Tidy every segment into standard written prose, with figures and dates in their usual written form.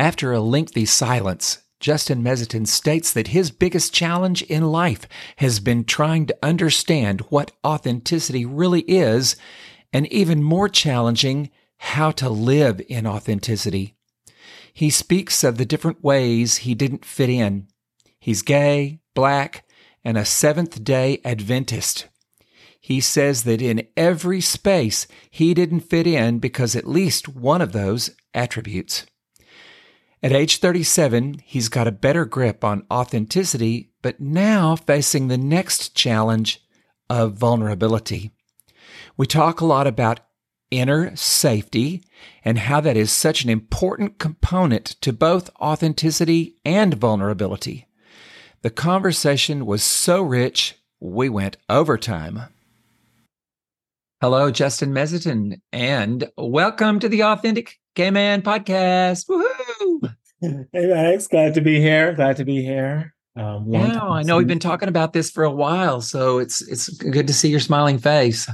After a lengthy silence, Justin Mezetin states that his biggest challenge in life has been trying to understand what authenticity really is, and even more challenging, how to live in authenticity. He speaks of the different ways he didn't fit in. He's gay, black, and a Seventh Day Adventist. He says that in every space he didn't fit in because at least one of those attributes. At age 37, he's got a better grip on authenticity, but now facing the next challenge of vulnerability. We talk a lot about inner safety and how that is such an important component to both authenticity and vulnerability. The conversation was so rich, we went overtime. Hello, Justin Mezetin, and welcome to the Authentic Gay Man Podcast. Woohoo! Hey, Maddox. Glad to be here. I know we've been talking about this for a while, so it's good to see your smiling face.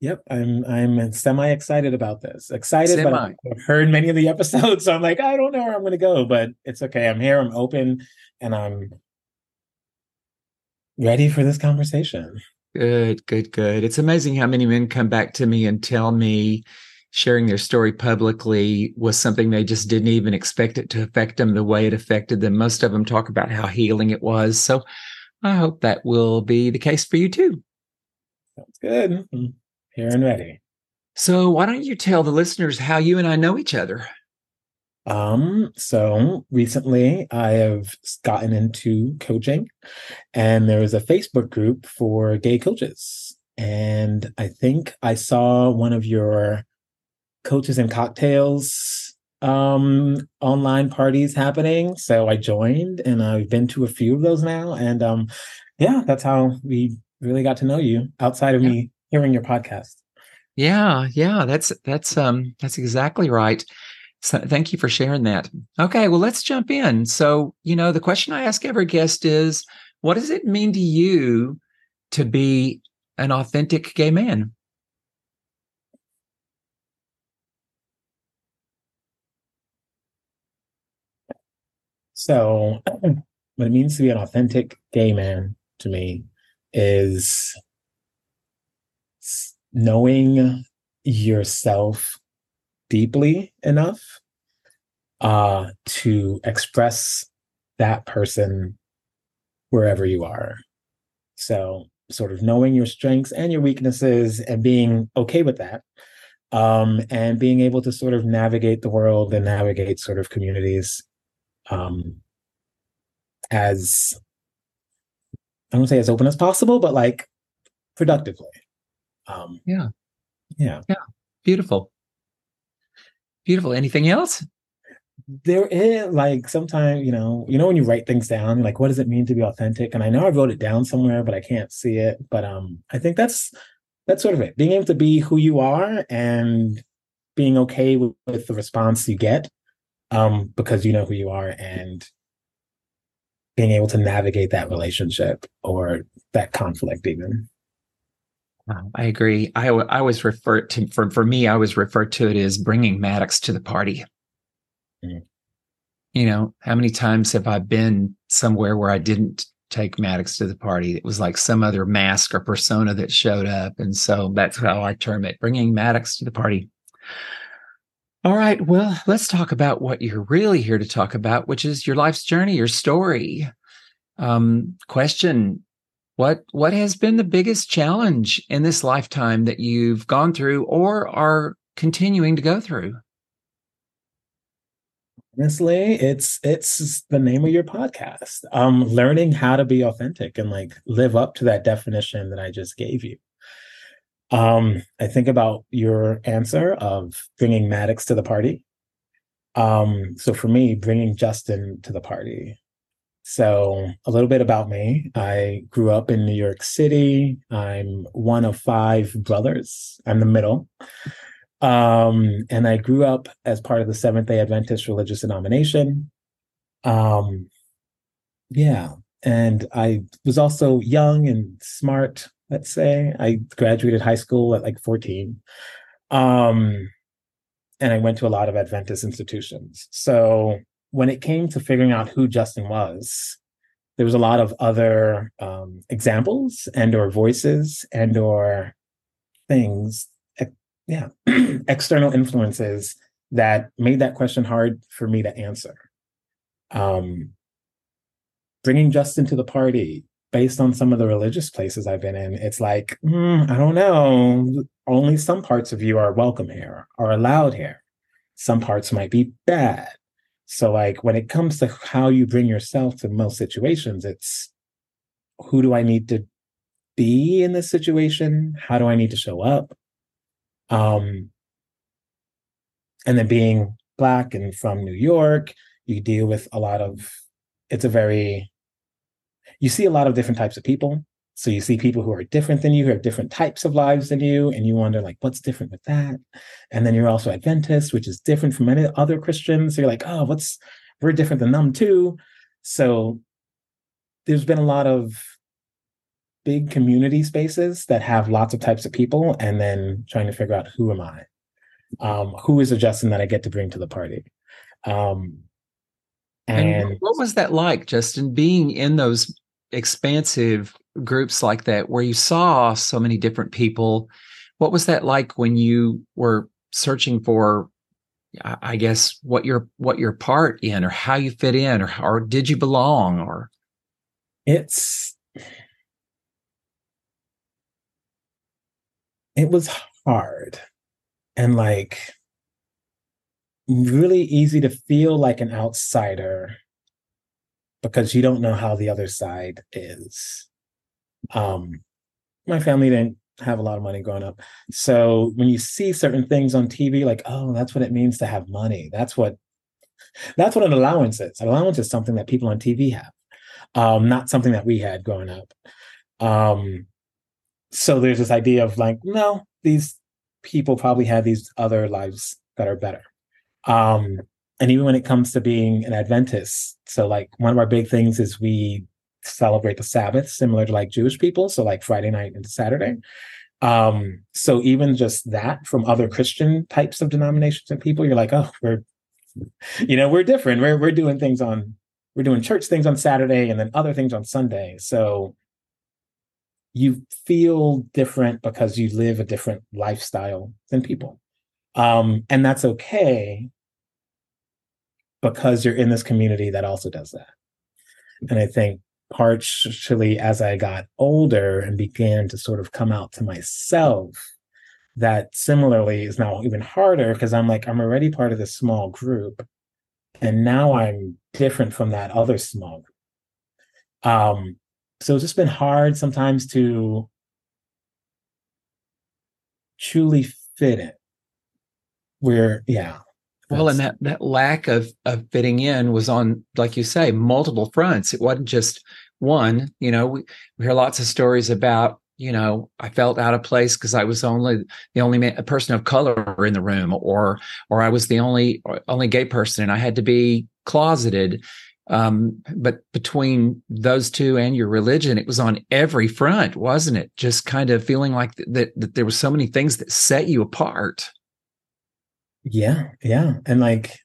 Yep, I'm semi-excited about this. But I've heard many of the episodes, so I'm like, I don't know where I'm going to go, but it's okay. I'm here, I'm open, and I'm ready for this conversation. Good. It's amazing how many men come back to me and tell me sharing their story publicly was something they just didn't even expect it to affect them the way it affected them. Most of them talk about how healing it was. So I hope that will be the case for you too. Sounds good. Here and ready. So why don't you tell the listeners how you and I know each other? So recently I have gotten into coaching, and there was a Facebook group for gay coaches. And I think I saw one of your Coaches and Cocktails online parties happening. So I joined, and I've been to a few of those now. And that's how we really got to know you outside of me hearing your podcast. Yeah. That's exactly right. So thank you for sharing that. Okay, well, let's jump in. So, the question I ask every guest is, what does it mean to you to be an authentic gay man? So, what it means to be an authentic gay man to me is knowing yourself deeply enough to express that person wherever you are. So sort of knowing your strengths and your weaknesses and being okay with that, and being able to sort of navigate the world and navigate sort of communities as, I don't say as open as possible, but like productively. Yeah. Beautiful. Beautiful. Anything else? There is, like, sometimes, when you write things down, like, what does it mean to be authentic? And I know I wrote it down somewhere, but I can't see it. But I think that's sort of it. Being able to be who you are and being okay with the response you get, because you know who you are, and being able to navigate that relationship or that conflict even. I agree. I always refer to, for me, I always refer to it as bringing Maddox to the party. Mm. How many times have I been somewhere where I didn't take Maddox to the party? It was like some other mask or persona that showed up. And so that's how I term it, bringing Maddox to the party. All right. Well, let's talk about what you're really here to talk about, which is your life's journey, your story. Question. What has been the biggest challenge in this lifetime that you've gone through or are continuing to go through? Honestly, it's the name of your podcast. Learning how to be authentic and like live up to that definition that I just gave you. I think about your answer of bringing Maddox to the party. So for me, bringing Justin to the party. So a little bit about me. I grew up in New York City. I'm one of five brothers. I'm the middle. And I grew up as part of the Seventh Day Adventist religious denomination. And I was also young and smart, let's say. I graduated high school at like 14. and I went to a lot of Adventist institutions. So when it came to figuring out who Justin was, there was a lot of other examples and or voices and or things, external influences that made that question hard for me to answer. Bringing Justin to the party, based on some of the religious places I've been in, it's like, I don't know, only some parts of you are welcome here, are allowed here. Some parts might be bad. So like when it comes to how you bring yourself to most situations, it's who do I need to be in this situation? How do I need to show up? And then being Black and from New York, you deal with a lot of, you see a lot of different types of people. So you see people who are different than you, who have different types of lives than you, and you wonder like, what's different with that? And then you're also Adventist, which is different from many other Christians. So you're like, oh, we're different than them too. So there's been a lot of big community spaces that have lots of types of people, and then trying to figure out who am I? Who is a Justin that I get to bring to the party? And what was that like, Justin, being in those expansive groups like that, where you saw so many different people? What was that like when you were searching for, I guess, what your part in, or how you fit in, or did you belong? Or it was hard and like really easy to feel like an outsider because you don't know how the other side is. My family didn't have a lot of money growing up. So when you see certain things on TV, like, oh, that's what it means to have money. That's what an allowance is. An allowance is something that people on TV have, not something that we had growing up. So there's this idea of like, no, these people probably have these other lives that are better. And even when it comes to being an Adventist, so like one of our big things is we celebrate the Sabbath, similar to like Jewish people. So like Friday night into Saturday. So even just that from other Christian types of denominations and people, you're like, oh, we're different. We're doing church things on Saturday and then other things on Sunday. So you feel different because you live a different lifestyle than people. And that's okay because you're in this community that also does that. And I think partially as I got older and began to sort of come out to myself, that similarly is now even harder because I'm like, I'm already part of this small group and now I'm different from that other small group. So it's just been hard sometimes to truly fit in. Well, and that lack of fitting in was on, like you say, multiple fronts. It wasn't just one. You know, we hear lots of stories about, you know, I felt out of place because I was only the only person of color in the room, or I was the only gay person, and I had to be closeted. But between those two and your religion, it was on every front, wasn't it? Just kind of feeling like that there were so many things that set you apart. Yeah. And like,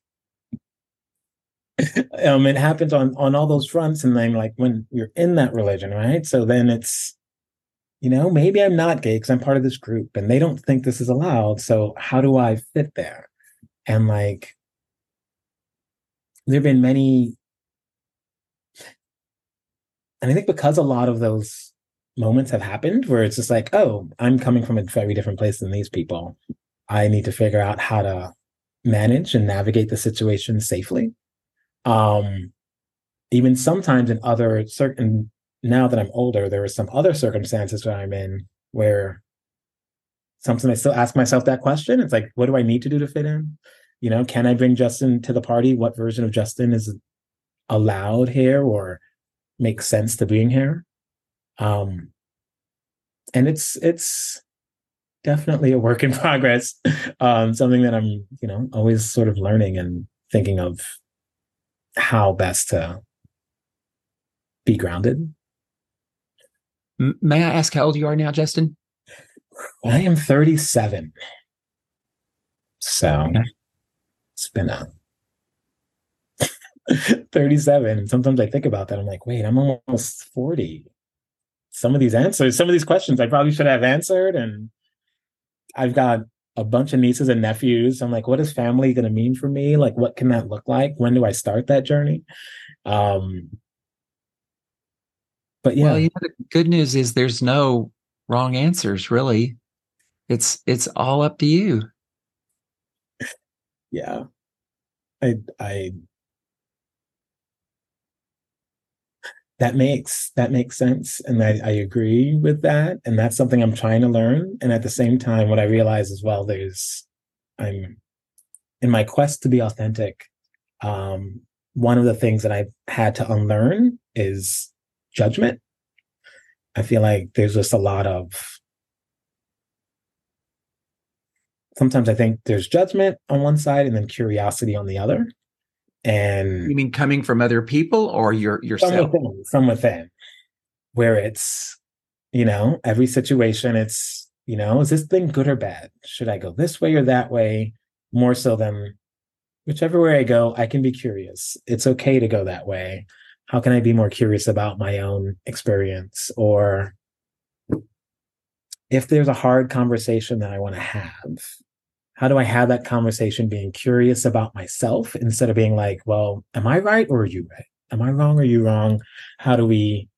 it happens on all those fronts. And then like when you're in that religion, right? So then it's, you know, maybe I'm not gay because I'm part of this group and they don't think this is allowed. So how do I fit there? And like, there've been many, and I think because a lot of those moments have happened where it's just like, oh, I'm coming from a very different place than these people. I need to figure out how to manage and navigate the situation safely. Even sometimes in other certain, now that I'm older, there are some other circumstances that I'm in where sometimes I still ask myself that question. It's like, what do I need to do to fit in? You know, can I bring Justin to the party? What version of Justin is allowed here or makes sense to being here? And it's definitely a work in progress. Something that I'm, always sort of learning and thinking of how best to be grounded. May I ask how old you are now, Justin? I am 37. So spin out. 37. And sometimes I think about that. I'm like, wait, I'm almost 40. Some of these answers, some of these questions I probably should have answered. And I've got a bunch of nieces and nephews. I'm like, what is family going to mean for me? Like, what can that look like? When do I start that journey? But yeah. Well, you know, the good news is there's no wrong answers, really. It's all up to you. Yeah. I that makes sense. And I agree with that. And that's something I'm trying to learn. And at the same time, what I realize as well, I'm in my quest to be authentic. One of the things that I've had to unlearn is judgment. I feel like there's just a lot of, sometimes I think there's judgment on one side and then curiosity on the other. And you mean coming from other people or yourself? From within, where it's, you know, every situation, it's, you know, is this thing good or bad? Should I go this way or that way? More so than whichever way I go, I can be curious. It's okay to go that way. How can I be more curious about my own experience? Or if there's a hard conversation that I want to have, how do I have that conversation being curious about myself instead of being like, well, am I right or are you right? Am I wrong or are you wrong? How do we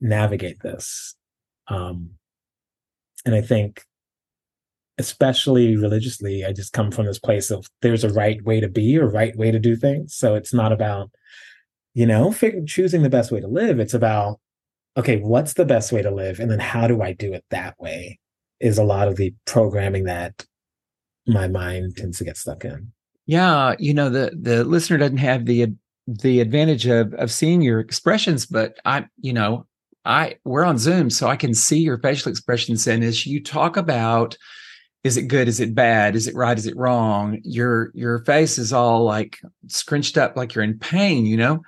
navigate this? And I think, especially religiously, I just come from this place of there's a right way to be or right way to do things. So it's not about, you know, choosing the best way to live. It's about, okay, what's the best way to live? And then how do I do it that way is a lot of the programming that my mind tends to get stuck in. Yeah, you know, the listener doesn't have the advantage of seeing your expressions, but we're on Zoom, so I can see your facial expressions. And as you talk about, is it good? Is it bad? Is it right? Is it wrong? Your face is all like scrunched up, like you're in pain, you know?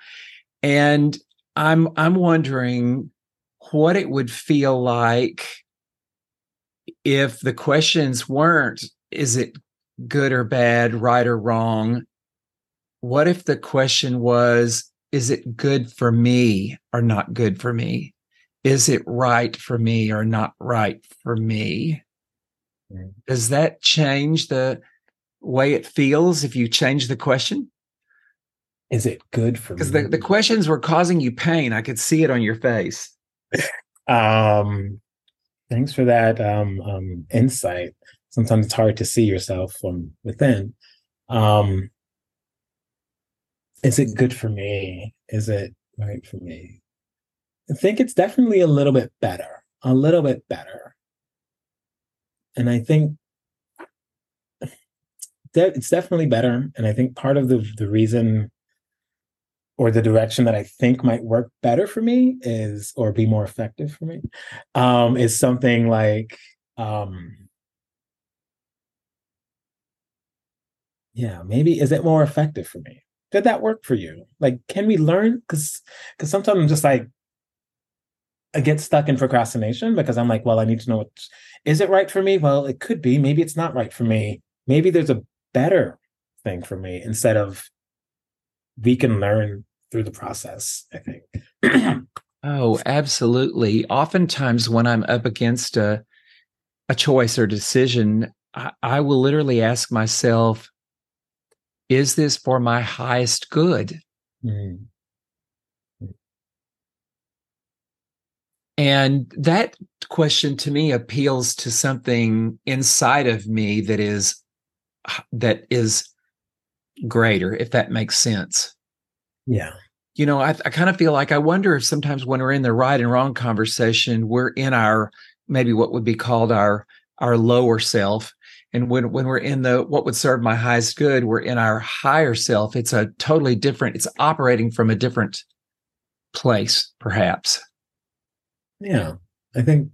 And I'm wondering what it would feel like if the questions weren't, is it good or bad, right or wrong? What if the question was, is it good for me or not good for me? Is it right for me or not right for me? Does that change the way it feels if you change the question? Is it good for me? Because the questions were causing you pain. I could see it on your face. Thanks for that insight. Sometimes it's hard to see yourself from within. Is it good for me? Is it right for me? I think it's definitely a little bit better. And I think that it's definitely better. And I think part of the reason or the direction that I think might work better for me is, or be more effective for me, is something like, maybe is it more effective for me? Did that work for you? Like, can we learn? Because sometimes I'm just like, I get stuck in procrastination because I'm like, well, I need to know, is it right for me? Well, it could be. Maybe it's not right for me. Maybe there's a better thing for me, instead of we can learn through the process, I think. Oh, absolutely. Oftentimes when I'm up against a choice or decision, I will literally ask myself, is this for my highest good? Mm. And that question to me appeals to something inside of me that is greater, if that makes sense. Yeah. You know, I kind of feel like I wonder if sometimes when we're in the right and wrong conversation, we're in our, maybe what would be called our lower self. And when we're in the what would serve my highest good, we're in our higher self. It's a totally different, it's operating from a different place, perhaps. Yeah, I think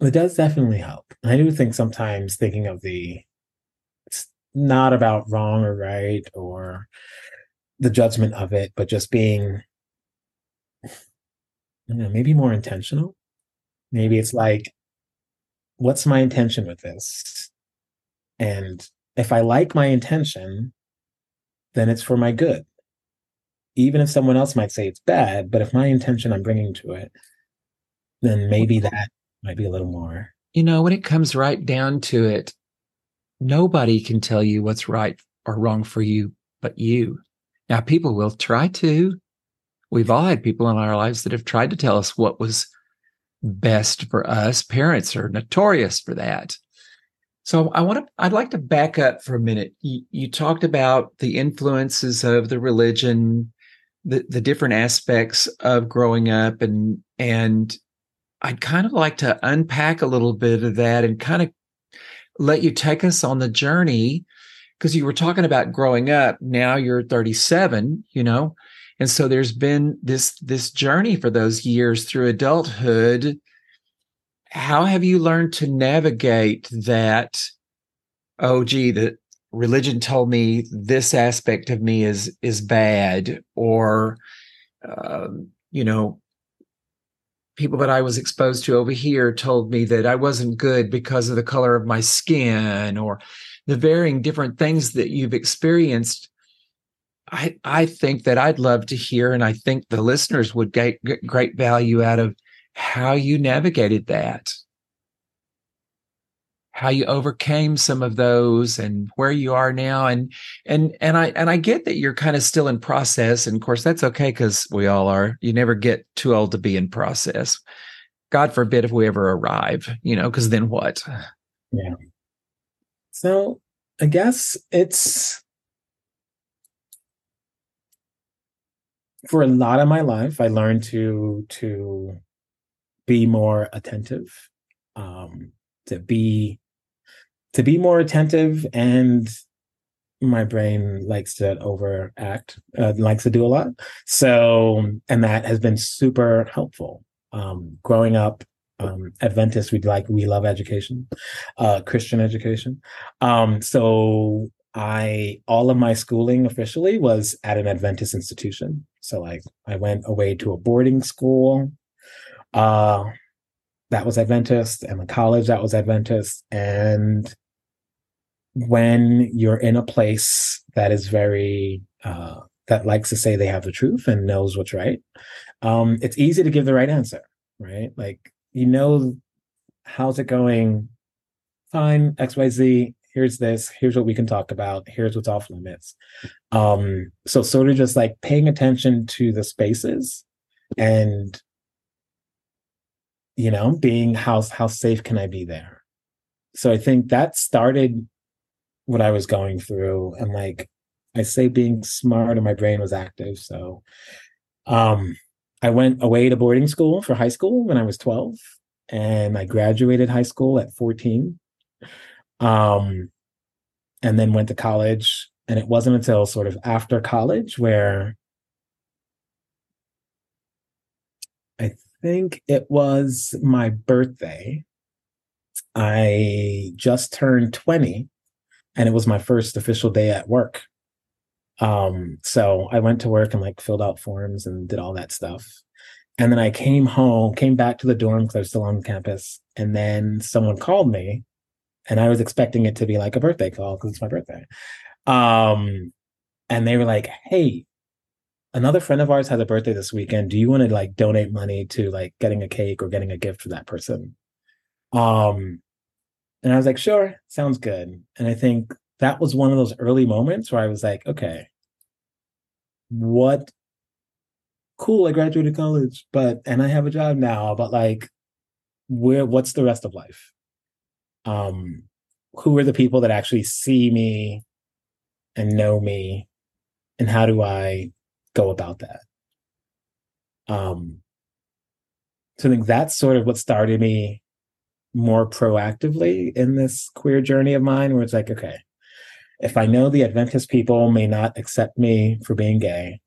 it does definitely help. I do think sometimes thinking of it's not about wrong or right or the judgment of it, but just being, I don't know, maybe more intentional. Maybe it's like, what's my intention with this? And If I like my intention, then it's for my good. Even if someone else might say it's bad, but if my intention I'm bringing to it, then maybe that might be a little more. You know, when it comes right down to it, nobody can tell you what's right or wrong for you but you. Now, people will try to. We've all had people in our lives that have tried to tell us what was best for us. Parents are notorious for that. So I'd like to back up for a minute. You talked about the influences of the religion, the different aspects of growing up, and I'd kind of like to unpack a little bit of that and kind of let you take us on the journey, because you were talking about growing up. Now you're 37, you know, and so there's been this journey for those years through adulthood. How have you learned to navigate that? Oh, gee, the religion told me this aspect of me is bad, or, you know, people that I was exposed to over here told me that I wasn't good because of the color of my skin, or the varying different things that you've experienced. I think that I'd love to hear, and I think the listeners would get great value out of how you navigated that, how you overcame some of those, and where you are now. And I get that you're kind of still in process. And of course, that's okay, because we all are. You never get too old to be in process. God forbid if we ever arrive, you know, because then what? Yeah. So I guess it's, for a lot of my life, I learned to be more attentive, to be more attentive, and my brain likes to overact, likes to do a lot. So, and that has been super helpful. Growing up, Adventist, we love education, Christian education. So all of my schooling officially was at an Adventist institution. So like I went away to a boarding school, that was Adventist, and the college that was Adventist. And when you're in a place that is very, that likes to say they have the truth and knows what's right, it's easy to give the right answer, right? Like, you know, how's it going? Fine, XYZ, here's this, here's what we can talk about, here's what's off limits. So sort of just like paying attention to the spaces and, you know, being how safe can I be there? So I think that started what I was going through. And like I say, being smart and my brain was active. So I went away to boarding school for high school when I was 12, and I graduated high school at 14. And then went to college. And it wasn't until sort of after college where I think it was my birthday. I just turned 20, and it was my first official day at work. So I went to work and like filled out forms and did all that stuff. And then I came home, came back to the dorm because I was still on campus. And then someone called me, and I was expecting it to be like a birthday call because it's my birthday. And they were like, "Hey, another friend of ours has a birthday this weekend. Do you want to like donate money to like getting a cake or getting a gift for that person?" And I was like, "Sure, sounds good." And I think that was one of those early moments where I was like, okay, what? Cool, I graduated college, and I have a job now, but like, what's the rest of life? Who are the people that actually see me and know me, and how do I go about that? So I think that's sort of what started me more proactively in this queer journey of mine, where it's like, okay, if I know the Adventist people may not accept me for being gay,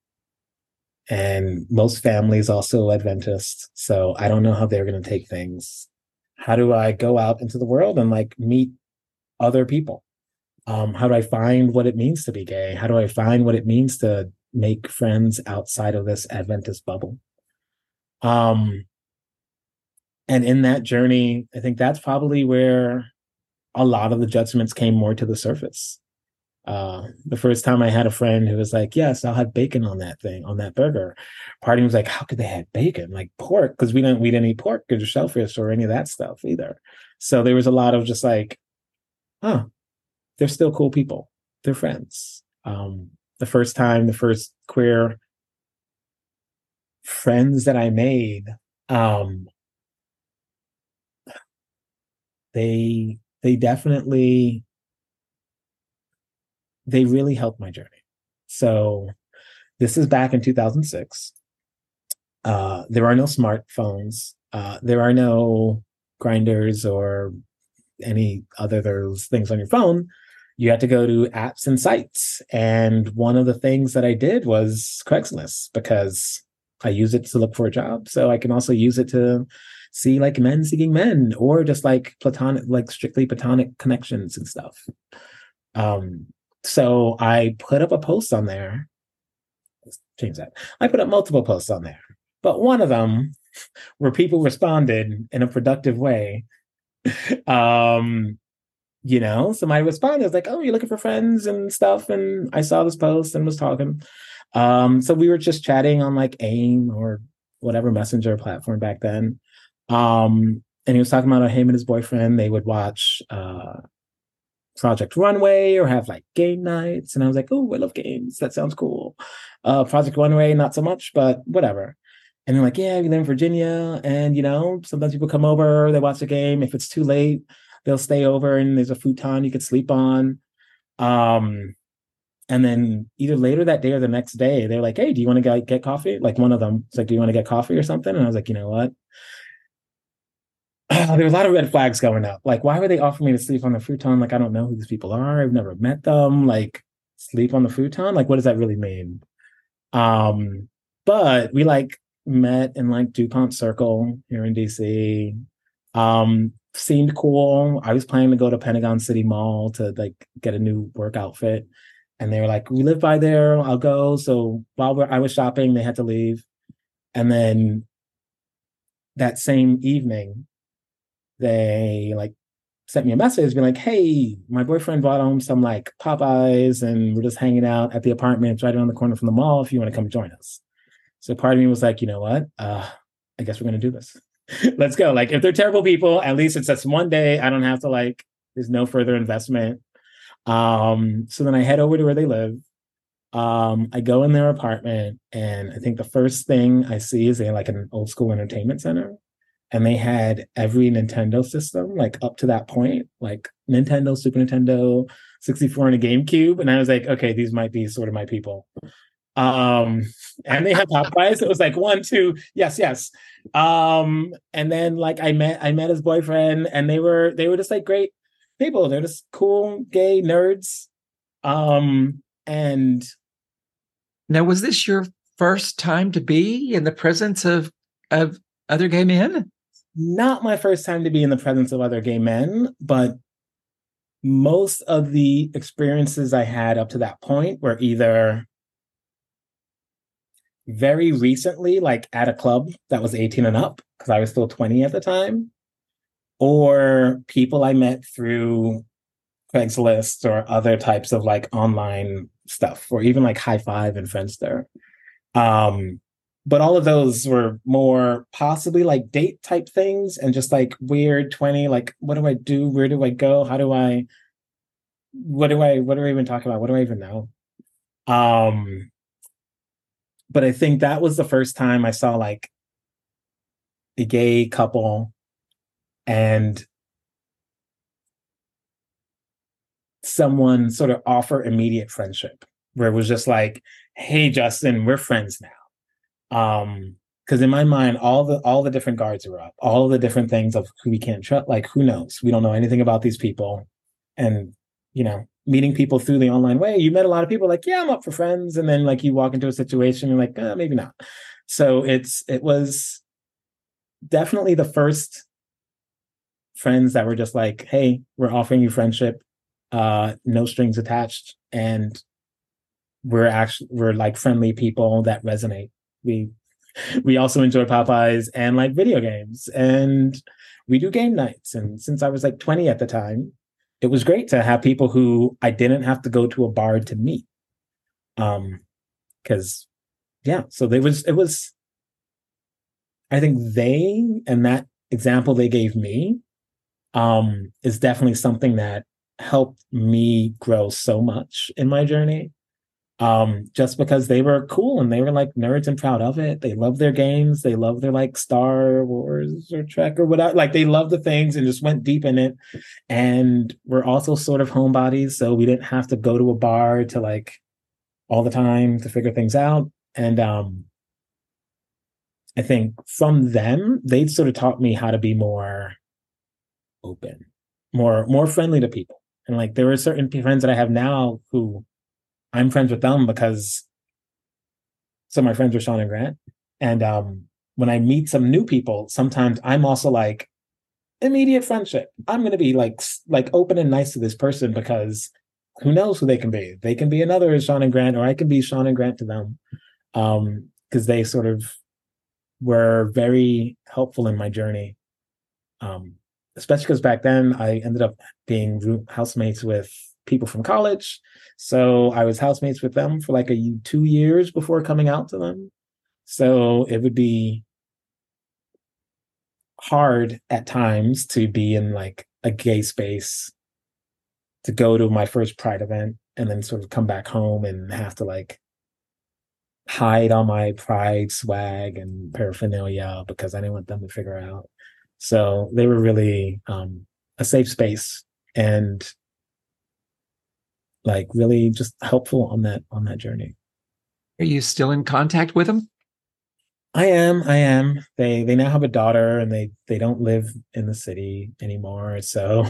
and most families also Adventist, so I don't know how they're going to take things, how do I go out into the world and like meet other people? How do I find what it means to be gay? How do I find what it means to make friends outside of this Adventist bubble? And in that journey, I think that's probably where a lot of the judgments came more to the surface. The first time I had a friend who was like, yes, I'll have bacon on that thing, on that burger. Party was like, how could they have bacon? Like pork, because we didn't eat pork or shellfish or any of that stuff either. So there was a lot of just like, huh, they're still cool people. They're friends. The first queer friends that I made, they really helped my journey. So this is back in 2006. There are no smartphones. There are no Grinders or any other those things on your phone. You had to go to apps and sites. And one of the things that I did was Craigslist, because I use it to look for a job. So I can also use it to see like men seeking men, or just like platonic, like strictly platonic connections and stuff. So I put up a post on there. Let's change that. I put up multiple posts on there, but one of them where people responded in a productive way. Somebody responded, was like, oh, you're looking for friends and stuff. And I saw this post and was talking. So we were just chatting on like AIM or whatever messenger platform back then. And he was talking about him and his boyfriend. They would watch Project Runway or have like game nights. And I was like, oh, I love games. That sounds cool. Project Runway, not so much, but whatever. And they're like, yeah, we live in Virginia. And, sometimes people come over, they watch the game. If it's too late, they'll stay over and there's a futon you could sleep on. And then either later that day or the next day, they're like, hey, do you want to get coffee? Like one of them was like, do you want to get coffee or something? And I was like, you know what? There were a lot of red flags going up. Like, why would they offer me to sleep on the futon? Like, I don't know who these people are. I've never met them. Like, sleep on the futon? Like, what does that really mean? But we like met in like DuPont Circle here in DC. Seemed cool. I was planning to go to Pentagon City Mall to like get a new work outfit. And they were like, we live by there. I'll go. So while I was shopping, they had to leave. And then that same evening, they like sent me a message being like, hey, my boyfriend brought home some like Popeyes and we're just hanging out at the apartment right around the corner from the mall if you want to come join us. So part of me was like, you know what? I guess we're going to do this. Let's go. Like, if they're terrible people, at least it's just one day. I don't have to like, there's no further investment. So then I head over to where they live. I go in their apartment, and I think the first thing I see is they like an old school entertainment center. And they had every Nintendo system, like up to that point, like Nintendo, Super Nintendo, 64 and a GameCube. And I was like, okay, these might be sort of my people. And they had Popeyes. It was like 1, 2, yes. And then like I met his boyfriend, and they were just like great people. They're just cool gay nerds. And now, was this your first time to be in the presence of other gay men? Not my first time to be in the presence of other gay men, but most of the experiences I had up to that point were either very recently, like at a club that was 18 and up, because I was still 20 at the time, or people I met through Craigslist or other types of like online stuff, or even like High Five and Friendster. But all of those were more possibly like date type things and just like weird 20, like, what do I do? Where do I go? How do I, what do I even talk about? What do I even know? But I think that was the first time I saw like a gay couple and someone sort of offer immediate friendship, where it was just like, hey, Justin, we're friends now. Because in my mind, all the different guards are up, all the different things of who we can't trust, like who knows? We don't know anything about these people. And, meeting people through the online way, you met a lot of people like, yeah, I'm up for friends. And then like you walk into a situation, you're like, maybe not. So it was definitely the first friends that were just like, hey, we're offering you friendship, no strings attached. And we're like friendly people that resonate. We also enjoy Popeyes and like video games, and we do game nights. And since I was like 20 at the time, it was great to have people who I didn't have to go to a bar to meet. Because yeah, so it was, I think they, and that example they gave me, is definitely something that helped me grow so much in my journey. Just because they were cool and they were like nerds and proud of it. They love their games. They love their like Star Wars or Trek or whatever. Like they love the things and just went deep in it. And we're also sort of homebodies. So we didn't have to go to a bar to like all the time to figure things out. And I think from them, they sort of taught me how to be more open, more friendly to people. And like there are certain friends that I have now who I'm friends with them because some of my friends were Sean and Grant. And when I meet some new people, sometimes I'm also like immediate friendship. I'm going to be like open and nice to this person because who knows who they can be. They can be another Sean and Grant, or I can be Sean and Grant to them. Because they sort of were very helpful in my journey. Especially because back then I ended up being housemates with people from college. So I was housemates with them for like 2 years before coming out to them. So it would be hard at times to be in like a gay space, to go to my first Pride event and then sort of come back home and have to like hide all my Pride swag and paraphernalia because I didn't want them to figure out. So they were really a safe space and like really just helpful on that journey. Are you still in contact with them? I am. They now have a daughter and they don't live in the city anymore. So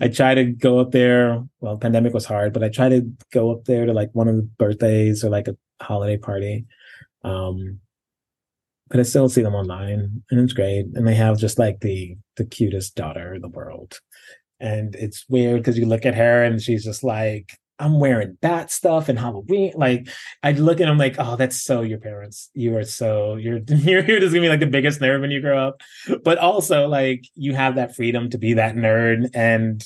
I try to go up there. Well, pandemic was hard, but I try to go up there to like one of the birthdays or like a holiday party. But I still see them online and it's great. And they have just like the cutest daughter in the world. And it's weird because you look at her and she's just like, I'm wearing that stuff and Halloween. Like I look and I'm like, oh, that's so your parents. You are so you're just gonna be like the biggest nerd when you grow up. But also like you have that freedom to be that nerd and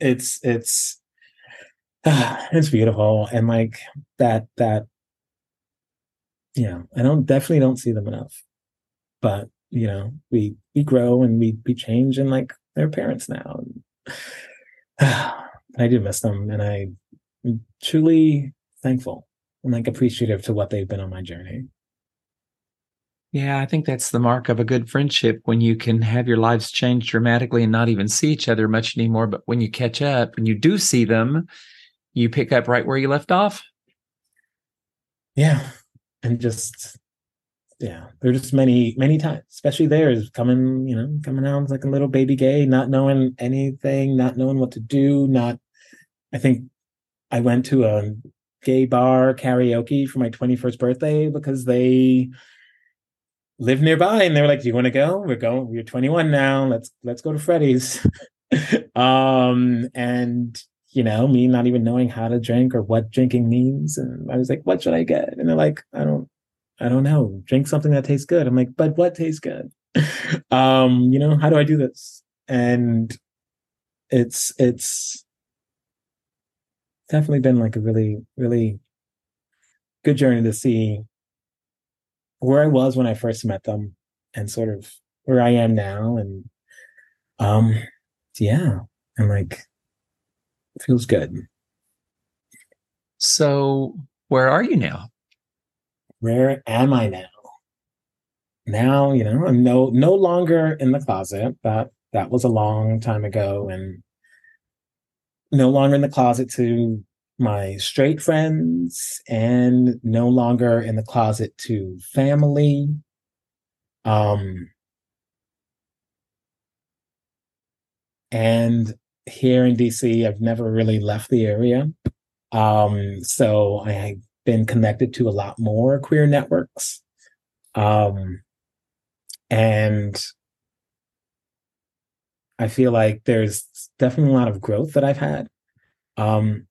it's beautiful. And like that yeah, I definitely don't see them enough. But you know, we grow and we change and like they're parents now. I do miss them and I'm truly thankful and like appreciative to what they've been on my journey. Yeah, I think that's the mark of a good friendship, when you can have your lives change dramatically and not even see each other much anymore. But when you catch up and you do see them, you pick up right where you left off. Yeah. And just, yeah, there are just many, many times, especially theirs coming out like a little baby gay, not knowing anything, not knowing what to do. I think I went to a gay bar karaoke for my 21st birthday because they live nearby and they were like, do you want to go? We're going, we're 21 now. Let's go to Freddy's. And you know, me not even knowing how to drink or what drinking means. And I was like, what should I get? And they're like, I don't know. Drink something that tastes good. I'm like, but what tastes good? How do I do this? And it's definitely been like a really, really good journey to see where I was when I first met them and sort of where I am now. And yeah, and like it feels good. So where are you now? Where am I now? Now, I'm no longer in the closet. That was a long time ago, and no longer in the closet to my straight friends, and no longer in the closet to family. And here in DC, I've never really left the area. So I been connected to a lot more queer networks. And I feel like there's definitely a lot of growth that I've had. And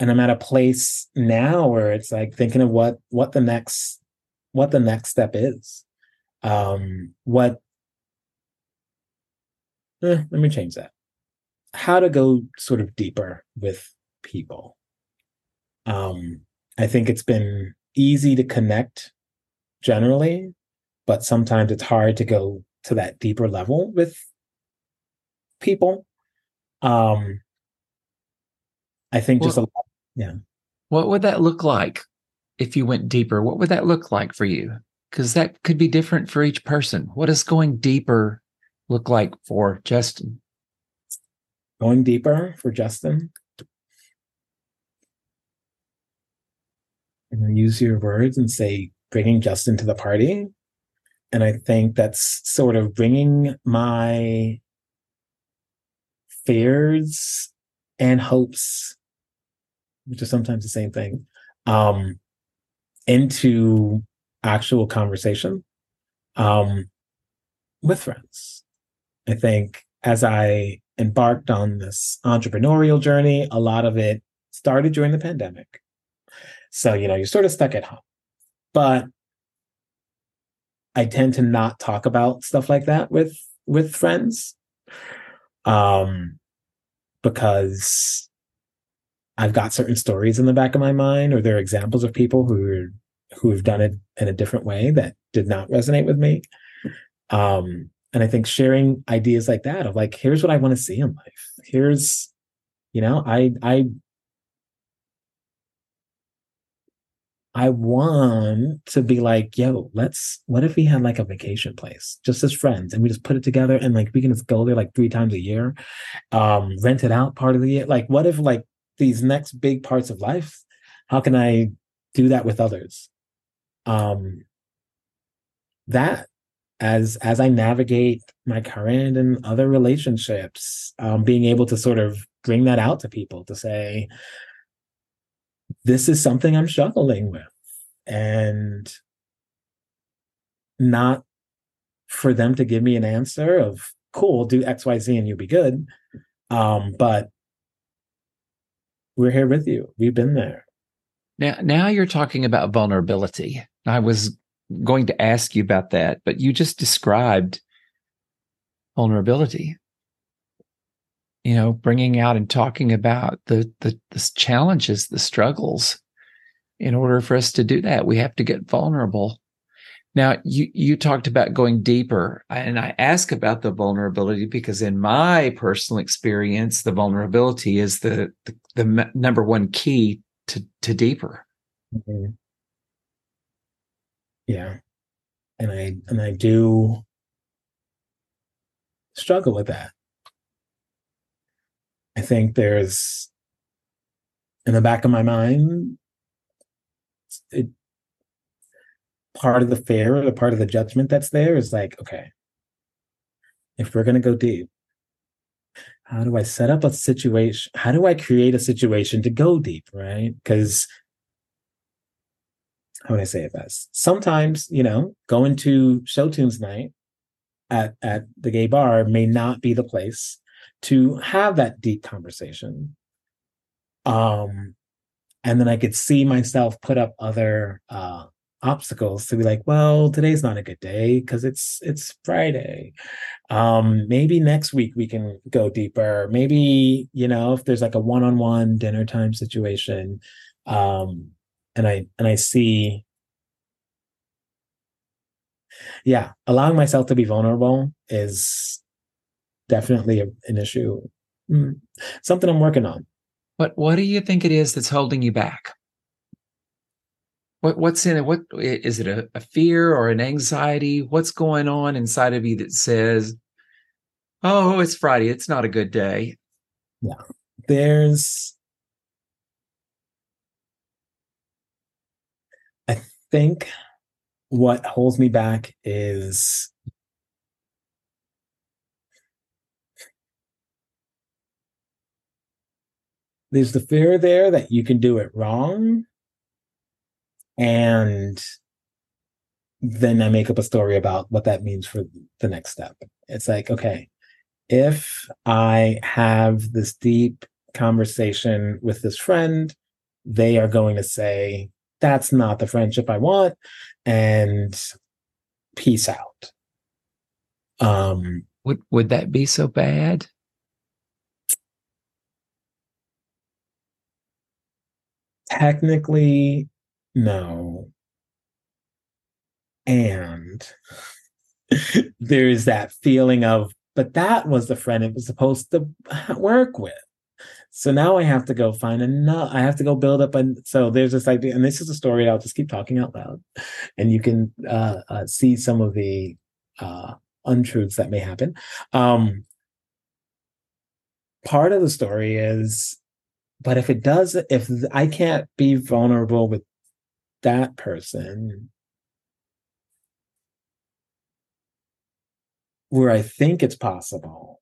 I'm at a place now where it's like thinking of what the next step is. Let me change that. how to go sort of deeper with people. I think it's been easy to connect generally, but sometimes it's hard to go to that deeper level with people. I think just a lot. Yeah. What would that look like if you went deeper? What would that look like for you? Because that could be different for each person. What does going deeper look like for Justin? Going deeper for Justin? I'm going to use your words and say bringing Justin to the party. And I think that's sort of bringing my fears and hopes, which are sometimes the same thing, into actual conversation with friends. I think as I embarked on this entrepreneurial journey, a lot of it started during the pandemic. So, you know, you're sort of stuck at home. But I tend to not talk about stuff like that with friends because I've got certain stories in the back of my mind, or there are examples of people who have done it in a different way that did not resonate with me. And I think sharing ideas like that of like, here's what I want to see in life. Here's, you know, I want to be like, yo, what if we had like a vacation place just as friends and we just put it together and like we can just go there like 3 times a year, rent it out part of the year. Like, what if like these next big parts of life, how can I do that with others? That as I navigate my current and other relationships, being able to sort of bring that out to people to say, this is something I'm struggling with, and not for them to give me an answer of cool, do X, Y, Z, and you'll be good. But we're here with you. We've been there. Now you're talking about vulnerability. I was going to ask you about that, but you just described vulnerability. You know, bringing out and talking about the challenges, the struggles. In order for us to do that, we have to get vulnerable. Now, you talked about going deeper, and I ask about the vulnerability because in my personal experience, the vulnerability is the number one key to deeper. Mm-hmm. Yeah, and I do struggle with that. I think there's, in the back of my mind, part of the fear, the part of the judgment that's there is like, okay, if we're going to go deep, how do I set up a situation? How do I create a situation to go deep, right? Because, how would I say it best? Sometimes, you know, going to show tunes night at the gay bar may not be the place to have that deep conversation. And then I could see myself put up other obstacles to be like, well, today's not a good day because it's Friday. Maybe next week we can go deeper. Maybe, you know, if there's like a one-on-one dinner time situation, and I see, yeah, allowing myself to be vulnerable is definitely an issue. Something I'm working on. But what do you think it is that's holding you back? What's in it? What is it? A fear or an anxiety? What's going on inside of you that says, "Oh, it's Friday. It's not a good day." Yeah, I think what holds me back is there's the fear there that you can do it wrong. And then I make up a story about what that means for the next step. It's like, okay, if I have this deep conversation with this friend, they are going to say, that's not the friendship I want, and peace out. Would that be so bad? Technically, no. And there's that feeling of, but that was the friend it was supposed to work with. So now I have to go find another, I have to go build up. And so there's this idea, and this is a story I'll just keep talking out loud, and you can see some of the untruths that may happen. Part of the story is, but if it does, if I can't be vulnerable with that person, where I think it's possible,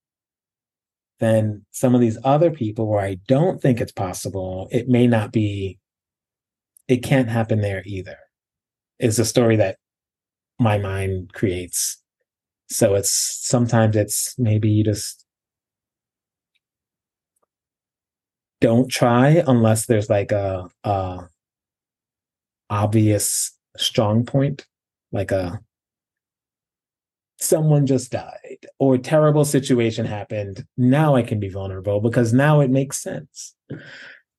then some of these other people where I don't think it's possible, it may not be, it can't happen there either, is a story that my mind creates. So it's sometimes it's maybe you just don't try unless there's like a obvious strong point, like a someone just died or a terrible situation happened. Now I can be vulnerable because now it makes sense.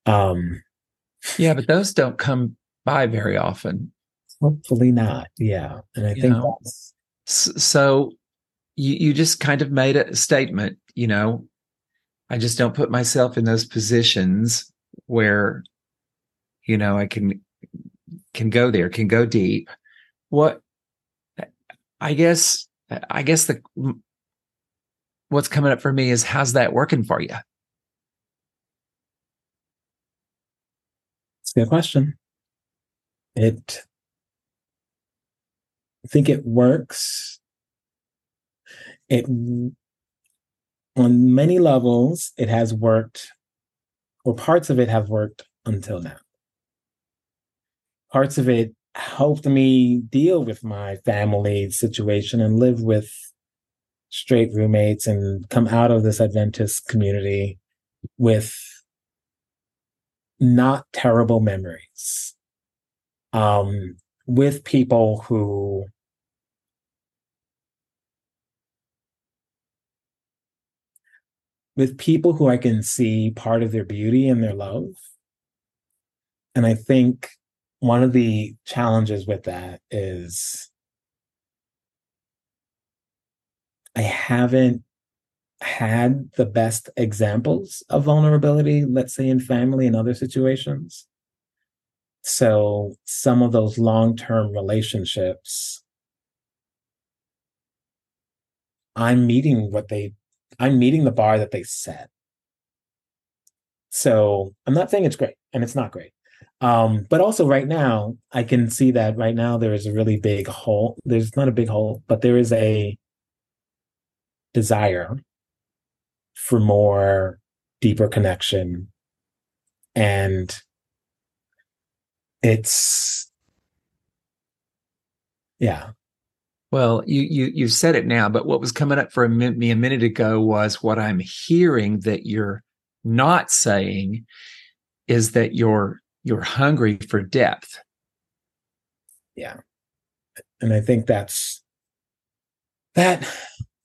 Yeah, but those don't come by very often. Hopefully not. Yeah. And I think that's... So you just kind of made a statement, you know, I just don't put myself in those positions where, you know, I can go there, can go deep. What, I guess what's coming up for me is, how's that working for you? It's a good question. I think it works. It on many levels, it has worked, or parts of it have worked until now. Parts of it helped me deal with my family situation and live with straight roommates and come out of this Adventist community with not terrible memories, with people who I can see part of their beauty and their love. And I think one of the challenges with that is I haven't had the best examples of vulnerability, let's say in family and other situations. So some of those long-term relationships, I'm meeting the bar that they set. So I'm not saying it's great, and it's not great. But also right now, I can see that right now there is a really big hole. There's not a big hole, but there is a desire for more deeper connection. And it's, yeah. Well, you said it now, but what was coming up for me a minute ago was what I'm hearing that you're not saying is that you're hungry for depth. Yeah. And I think that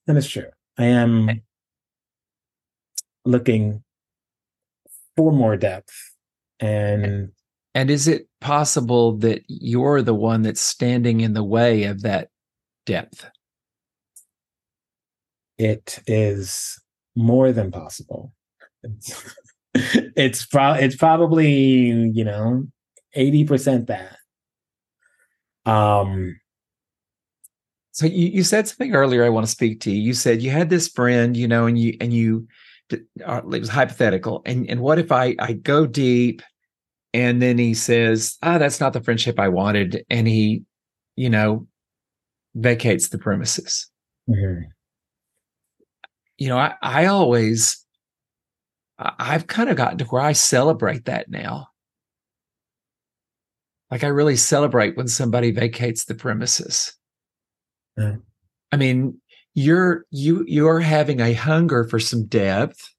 is true. I am looking for more depth. And is it possible that you're the one that's standing in the way of that depth? It is more than possible. It's probably, you know, 80% that. So you said something earlier I want to speak to you. You said you had this friend, you know, and it was hypothetical. And what if I go deep and then he says, that's not the friendship I wanted. And he, you know, vacates the premises. Mm-hmm. You know, I've kind of gotten to where I celebrate that now. Like, I really celebrate when somebody vacates the premises. Yeah. I mean, you're having a hunger for some depth.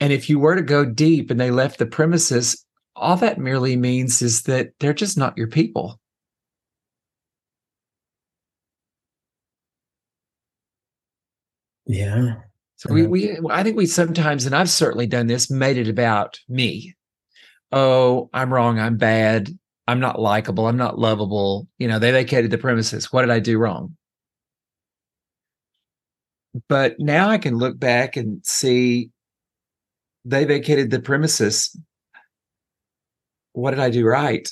And if you were to go deep and they left the premises, all that merely means is that they're just not your people. Yeah. So I think we sometimes, and I've certainly done this, made it about me. oh, I'm wrong, I'm bad, I'm not likable, I'm not lovable. You know, they vacated the premises. What did I do wrong? But now I can look back and see they vacated the premises. What did I do right?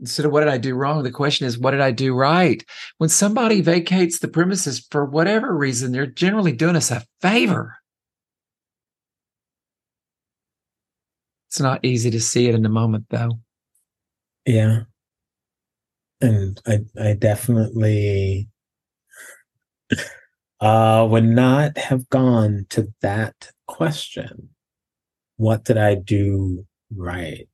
Instead of what did I do wrong, the question is, what did I do right? When somebody vacates the premises for whatever reason, they're generally doing us a favor. It's not easy to see it in the moment, though. Yeah. And I definitely would not have gone to that question. What did I do right?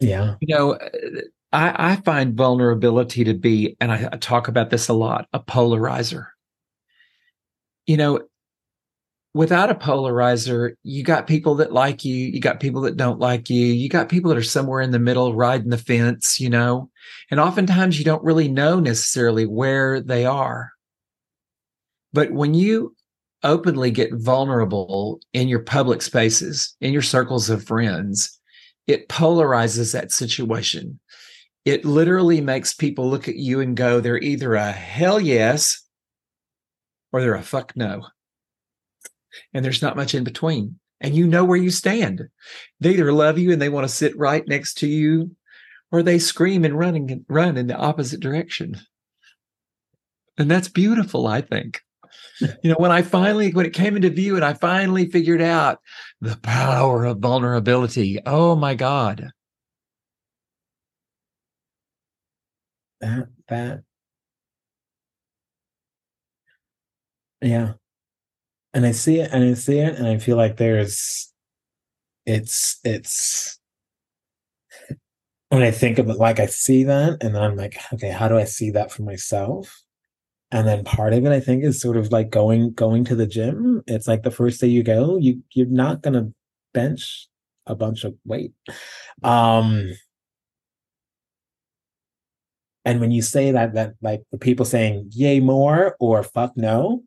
Yeah. You know, I find vulnerability to be, and I talk about this a lot, a polarizer. You know, without a polarizer, you got people that like you, you got people that don't like you, you got people that are somewhere in the middle riding the fence, you know, and oftentimes you don't really know necessarily where they are. But when you openly get vulnerable in your public spaces, in your circles of friends, it polarizes that situation. It literally makes people look at you and go, they're either a hell yes or they're a fuck no. And there's not much in between. And you know where you stand. They either love you and they want to sit right next to you, or they scream and run in the opposite direction. And that's beautiful, I think. You know, when it came into view and I finally figured out the power of vulnerability. Oh my God. Yeah. And I see it and I feel like it's when I think of it, like I see that and then I'm like, okay, how do I see that for myself? And then part of it, I think, is sort of like going to the gym. It's like the first day you go, you're not going to bench a bunch of weight. And when you say that like the people saying, yay more or fuck no,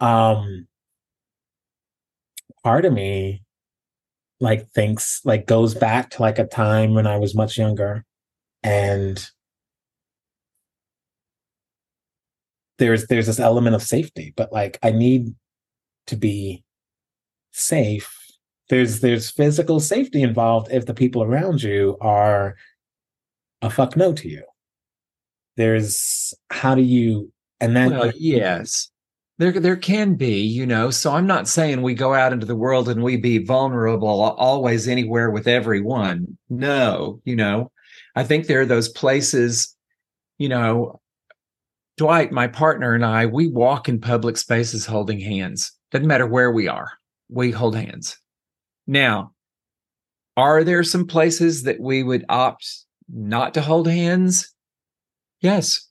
part of me like thinks, like goes back to like a time when I was much younger and there's this element of safety, but like I need to be safe. There's physical safety involved if the people around you are a fuck no to you. Yes. There can be, you know, so I'm not saying we go out into the world and we be vulnerable always anywhere with everyone. No, you know, I think there are those places, you know, Dwight, my partner, and I, we walk in public spaces holding hands. Doesn't matter where we are. We hold hands. Now, are there some places that we would opt not to hold hands? Yes.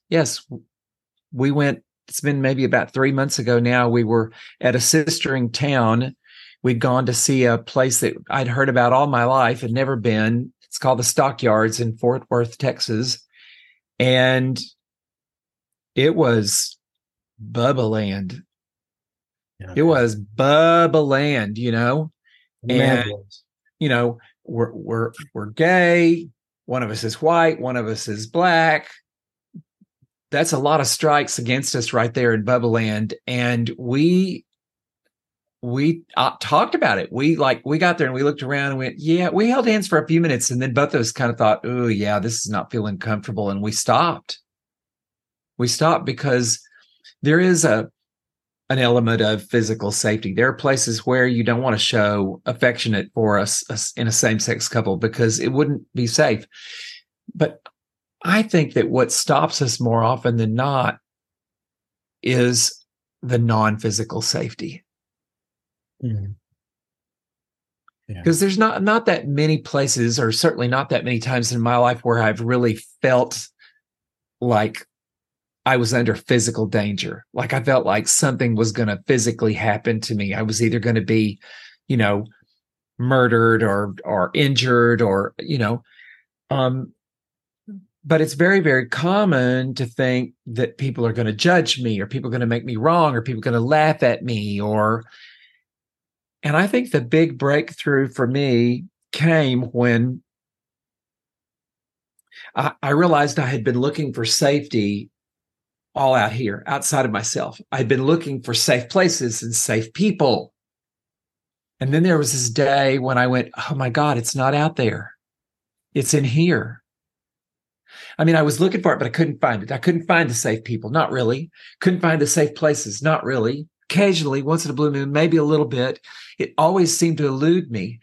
We went, it's been maybe about 3 months ago now, we were at a sistering town. We'd gone to see a place that I'd heard about all my life and never been. It's called the Stockyards in Fort Worth, Texas. And it was Bubba Land. Okay. It was Bubba Land, you know, and you know we're gay. One of us is white. One of us is black. That's a lot of strikes against us right there in Bubba Land, and we talked about it. We got there and we looked around and went, yeah. We held hands for a few minutes, and then both of us kind of thought, oh yeah, this is not feeling comfortable, and we stopped. We stop because there is an element of physical safety. There are places where you don't want to show affectionate for us in a same-sex couple because it wouldn't be safe. But I think that what stops us more often than not is the non-physical safety. Mm. Yeah. Because there's not that many places, or certainly not that many times in my life where I've really felt like I was under physical danger. Like I felt like something was going to physically happen to me. I was either going to be, you know, murdered or injured or, you know, But it's very, very common to think that people are going to judge me, or people are going to make me wrong, or people are going to laugh at me, or... And I think the big breakthrough for me came when I realized I had been looking for safety all out here, outside of myself. I'd been looking for safe places and safe people. And then there was this day when I went, oh my God, it's not out there. It's in here. I mean, I was looking for it, but I couldn't find it. I couldn't find the safe people. Not really. Couldn't find the safe places. Not really. Occasionally, once in a blue moon, maybe a little bit. It always seemed to elude me.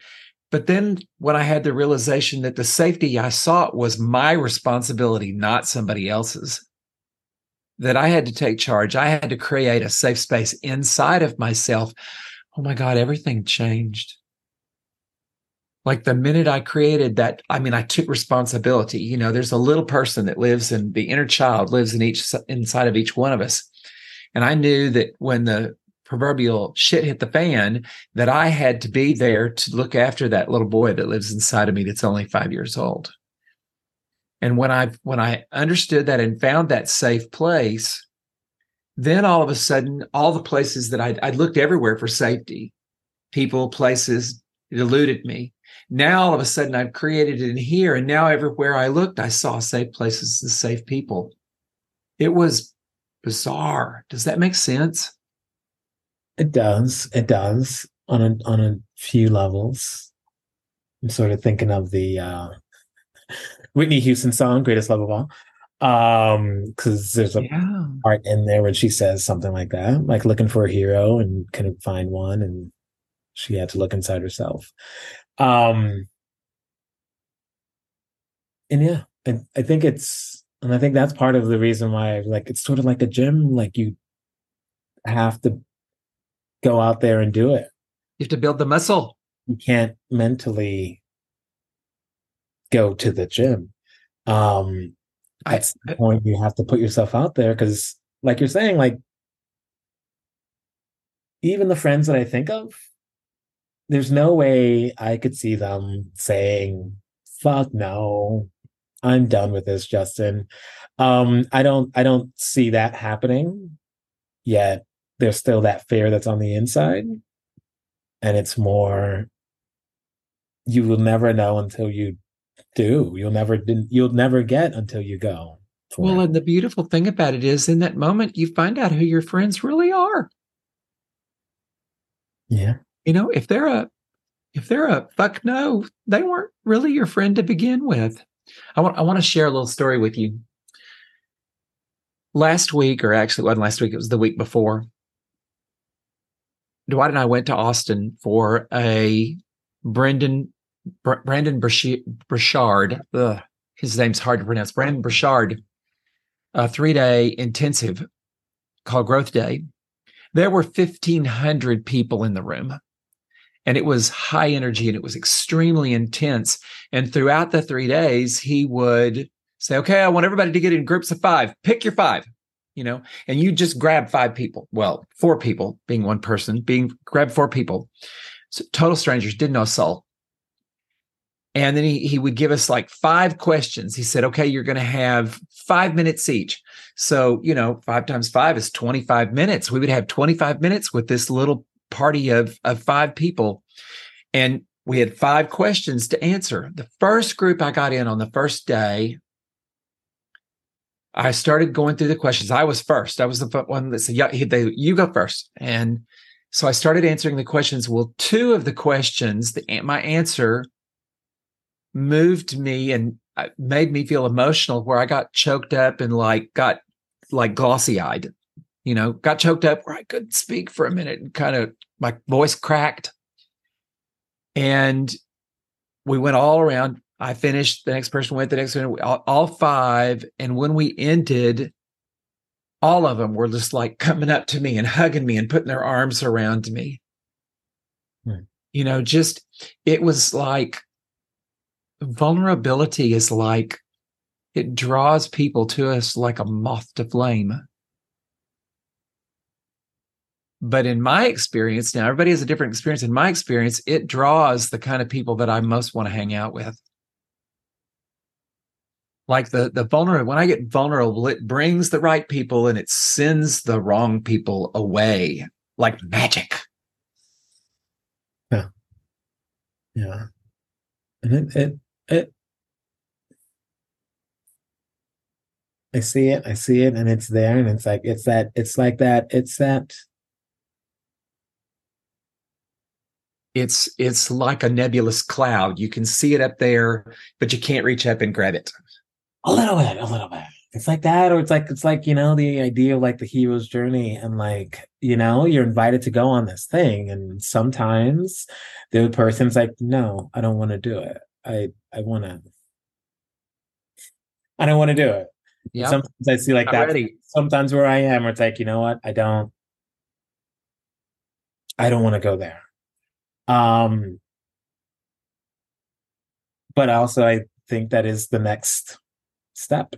But then when I had the realization that the safety I sought was my responsibility, not somebody else's, that I had to take charge, I had to create a safe space inside of myself. Oh my God, everything changed. Like the minute I created that, I mean, I took responsibility. You know, there's a little person that lives in the inner child, lives in each inside of each one of us. And I knew that when the proverbial shit hit the fan, that I had to be there to look after that little boy that lives inside of me that's only 5 years old. And when I understood that and found that safe place, then all of a sudden, all the places that I'd looked everywhere for safety, people, places, it eluded me. Now all of a sudden I've created it in here, and now everywhere I looked, I saw safe places and safe people. It was bizarre. Does that make sense? It does. It does on a few levels. I'm sort of thinking of the Whitney Houston song, Greatest Love of All. Because there's a part in there when she says something like that, like looking for a hero and couldn't find one, and she had to look inside herself. And yeah, I think it's, and I think that's part of the reason why, like, it's sort of like a gym, like you have to go out there and do it. You have to build the muscle. You can't mentally go to the gym. At the point you have to put yourself out there, because like you're saying, like even the friends that I think of, there's no way I could see them saying, fuck no, I'm done with this, Justin. I don't see that happening, yet there's still that fear that's on the inside. And it's more, you will never know until you do. You'll never get until you go. Well, and the beautiful thing about it is, in that moment, you find out who your friends really are. Yeah. You know, if they're a fuck no, they weren't really your friend to begin with. I want to share a little story with you. Last week, or actually it wasn't last week, it was the week before, Dwight and I went to Austin for a Brandon Burchard. His name's hard to pronounce. Brandon Burchard, a 3-day intensive called Growth Day. There were 1,500 people in the room, and it was high energy and it was extremely intense. And throughout the 3 days, he would say, okay, I want everybody to get in groups of 5. Pick your 5, you know, and you just grab 5 people. Well, 4 people being one person, grab 4 people. So total strangers, didn't know a soul. And then he would give us like 5 questions. He said, okay, you're going to have 5 minutes each. So, you know, 5 times 5 is 25 minutes. We would have 25 minutes with this little party of 5 people. And we had 5 questions to answer. The first group I got in on the first day, I started going through the questions. I was first. I was the one that said, yeah, you go first. And so I started answering the questions. Well, 2 of the questions, my answer moved me and made me feel emotional, where I got choked up and got glossy-eyed, you know, got choked up where I couldn't speak for a minute and kind of my voice cracked. And we went all around. I finished, the next person went, the next one, all 5. And when we ended, all of them were just like coming up to me and hugging me and putting their arms around me. Right. You know, just, it was like, vulnerability is like, it draws people to us like a moth to flame. But in my experience, now everybody has a different experience. In my experience, it draws the kind of people that I most want to hang out with. like the vulnerable, when I get vulnerable, it brings the right people and it sends the wrong people away like magic. Yeah. Yeah. And it I see it, and it's there, and it's like a nebulous cloud. You can see it up there, but you can't reach up and grab it. A little bit. It's like that, or it's like, you know, the idea of like the hero's journey, and like, you know, you're invited to go on this thing. And sometimes the other person's like, no, I don't want to do it. I don't want to do it. Yeah. Sometimes I see like that. Sometimes where I am, where it's like, you know what? I don't want to go there. But also I think that is the next step.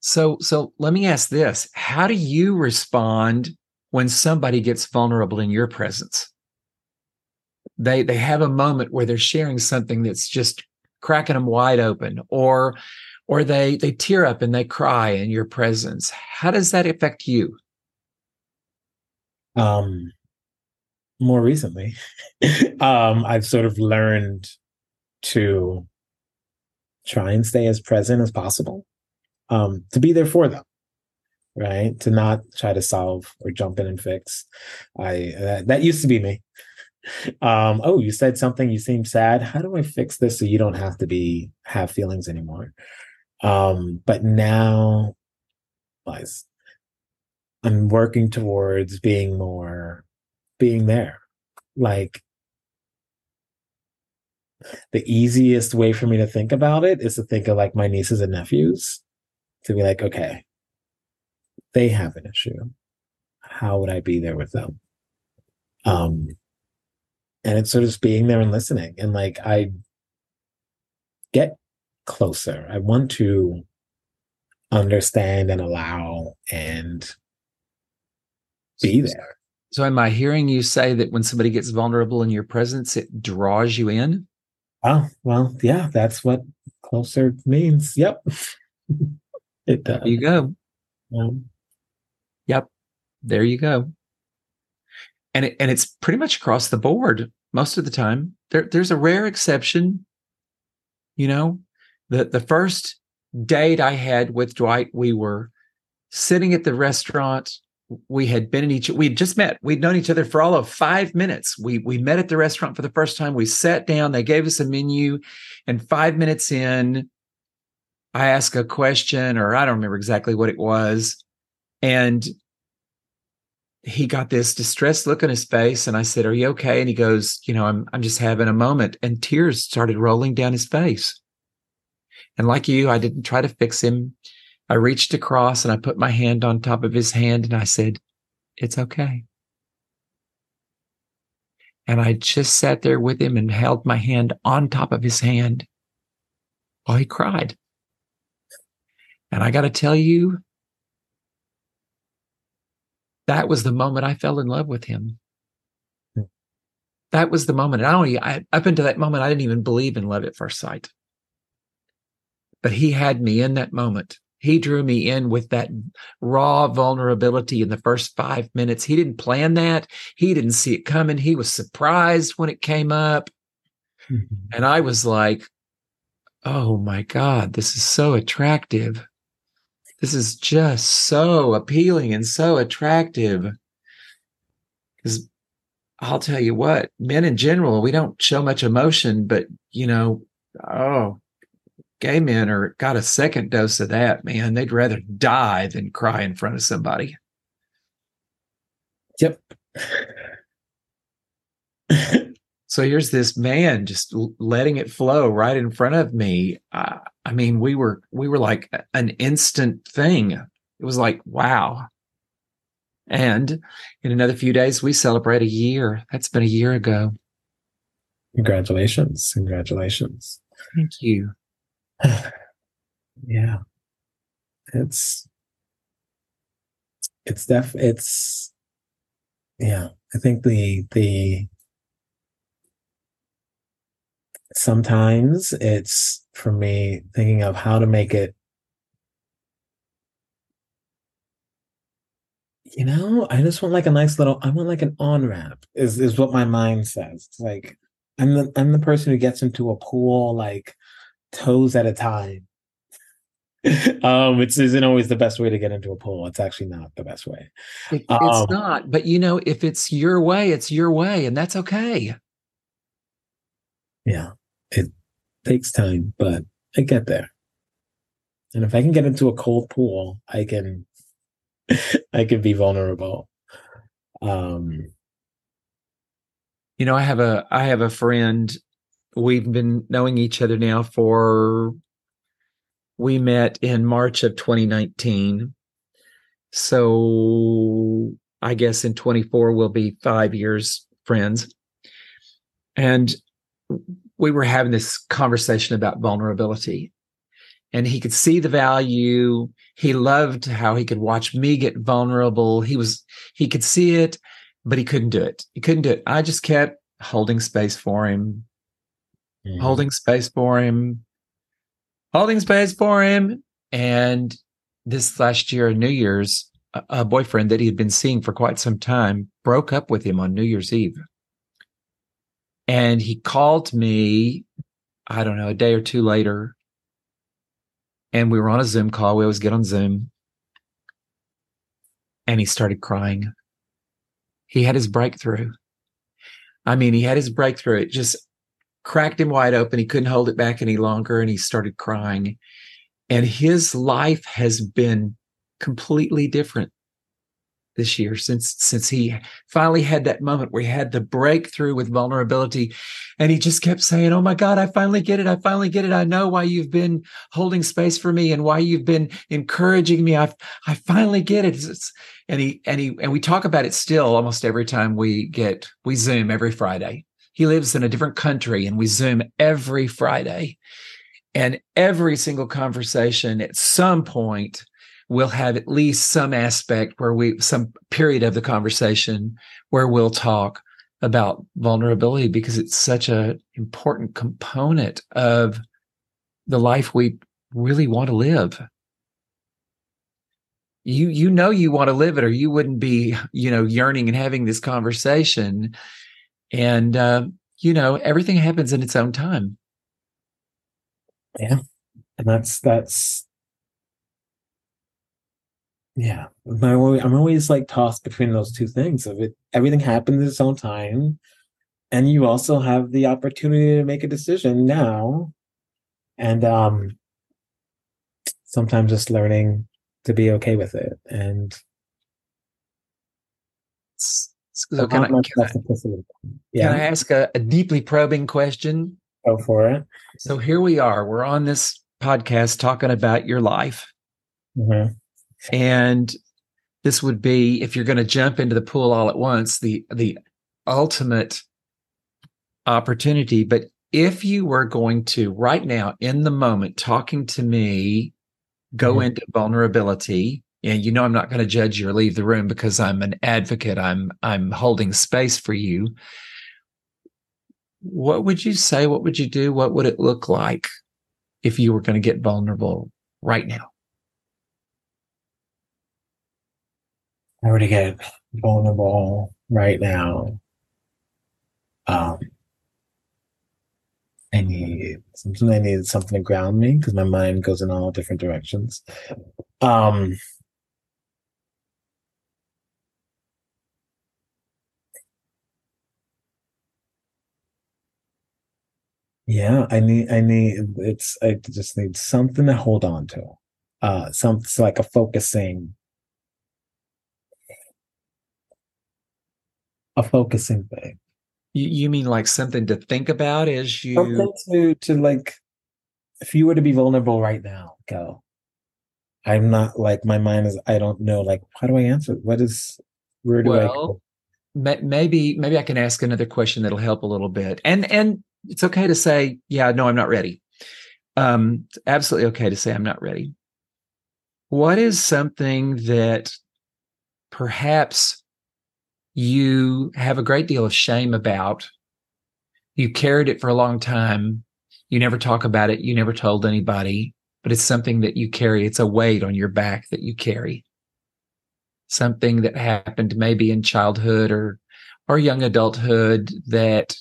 So let me ask this. How do you respond when somebody gets vulnerable in your presence? They have a moment where they're sharing something that's just cracking them wide open, or they tear up and they cry in your presence. How does that affect you? More recently, I've sort of learned to try and stay as present as possible, to be there for them, right? To not try to solve or jump in and fix. That used to be me. Oh, you said something, you seem sad. How do I fix this so you don't have to have feelings anymore? But now I'm working towards being there. Like, the easiest way for me to think about it is to think of like my nieces and nephews, to be like, okay, they have an issue. How would I be there with them? And it's sort of being there and listening. And like, I get closer. I want to understand and allow and be there. So am I hearing you say that when somebody gets vulnerable in your presence, it draws you in? Oh, well, yeah, that's what closer means. Yep. It does. There you go. Yep. There you go. And it's pretty much across the board most of the time. There's a rare exception. You know, the first date I had with Dwight, we were sitting at the restaurant. We'd just met. We'd known each other for all of 5 minutes. We met at the restaurant for the first time. We sat down. They gave us a menu, and 5 minutes in, I asked a question, or I don't remember exactly what it was, and he got this distressed look on his face, and I said, "Are you okay?" And he goes, "You know, I'm just having a moment," and tears started rolling down his face. And like you, I didn't try to fix him. I reached across and I put my hand on top of his hand and I said, "It's okay." And I just sat there with him and held my hand on top of his hand while he cried. And I got to tell you, that was the moment I fell in love with him. That was the moment. Up until that moment, I didn't even believe in love at first sight. But he had me in that moment. He drew me in with that raw vulnerability in the first 5 minutes. He didn't plan that. He didn't see it coming. He was surprised when it came up. Mm-hmm. And I was like, oh my God, this is so attractive. This is just so appealing and so attractive. Because I'll tell you what, men in general, we don't show much emotion, but, you know, gay men got a second dose of that, man. They'd rather die than cry in front of somebody. Yep. So here's this man just letting it flow right in front of me. I mean, we were like an instant thing. It was like, wow. And in another few days, we celebrate a year. That's been a year ago. Congratulations. Thank you. Yeah, I think the sometimes it's for me thinking of how to make it you know, I just want like a nice little, I want like an on-ramp is what my mind says. It's like, I'm the person who gets into a pool, like toes at a time. It isn't always the best way to get into a pool. It's actually not the best way. It's not, but you know, if it's your way, it's your way, and that's okay. Yeah, it takes time, but I get there. And if I can get into a cold pool, I can be vulnerable. You know, I have a friend. We've been knowing each other now for, we met in March of 2019. So I guess in 24 we'll be 5 years friends. And we were having this conversation about vulnerability. And he could see the value. He loved how he could watch me get vulnerable. He could see it, but he couldn't do it. I just kept holding space for him, holding space for him. And this last year on New Year's, a boyfriend that he had been seeing for quite some time broke up with him on New Year's Eve. And he called me, I don't know, a day or two later. And we were on a Zoom call. We always get on Zoom. And he started crying. He had his breakthrough. I mean, he had his breakthrough. It just cracked him wide open. He couldn't hold it back any longer. And he started crying. And his life has been completely different this year since he finally had that moment where he had the breakthrough with vulnerability. And he just kept saying, oh my God, I finally get it. I finally get it. I know why you've been holding space for me and why you've been encouraging me. I finally get it. And we talk about it still almost every time we Zoom every Friday. He lives in a different country and we Zoom every Friday, and every single conversation at some point we'll have at least some aspect where some period of the conversation where we'll talk about vulnerability, because it's such an important component of the life we really want to live. You know you want to live it, or you wouldn't be, you know, yearning and having this conversation. And, you know, everything happens in its own time. Yeah. And that's. Yeah, I'm always like tossed between those two things. Of it, everything happens at its own time, and you also have the opportunity to make a decision now. And sometimes just learning to be okay with it, and so can I ask a deeply probing question? Go for it. So here we are. We're on this podcast talking about your life. Mm-hmm. And this would be, if you're going to jump into the pool all at once, the ultimate opportunity. But if you were going to, right now, in the moment, talking to me, go mm-hmm. into vulnerability, and you know I'm not going to judge you or leave the room because I'm an advocate, I'm holding space for you, what would you say? What would you do? What would it look like if you were going to get vulnerable right now? I were to get vulnerable right now, I need something to ground me, because my mind goes in all different directions. Yeah, I just need something to hold on to. Something like a focusing. A focusing thing. You mean like something to think about as you... Something to like, if you were to be vulnerable right now, go. I'm not like, my mind is, I don't know, like, how do I answer? What is, where do I... Maybe I can ask another question that'll help a little bit. And it's okay to say, yeah, no, I'm not ready. It's absolutely okay to say I'm not ready. What is something that perhaps... you have a great deal of shame about? You carried it for a long time. You never talk about it. You never told anybody, but it's something that you carry. It's a weight on your back that you carry. something that happened maybe in childhood or young adulthood that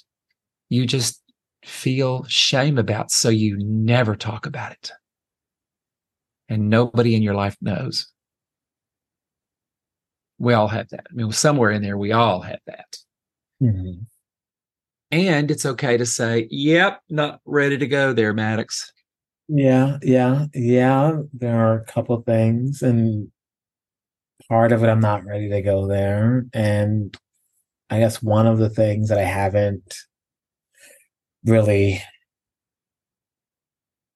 you just feel shame about, so you never talk about it. And nobody in your life knows. We all have that. I mean, somewhere in there, we all have that. Mm-hmm. And it's okay to say, yep, not ready to go there, Maddox. Yeah. There are a couple of things, and part of it, I'm not ready to go there. And I guess one of the things that I haven't really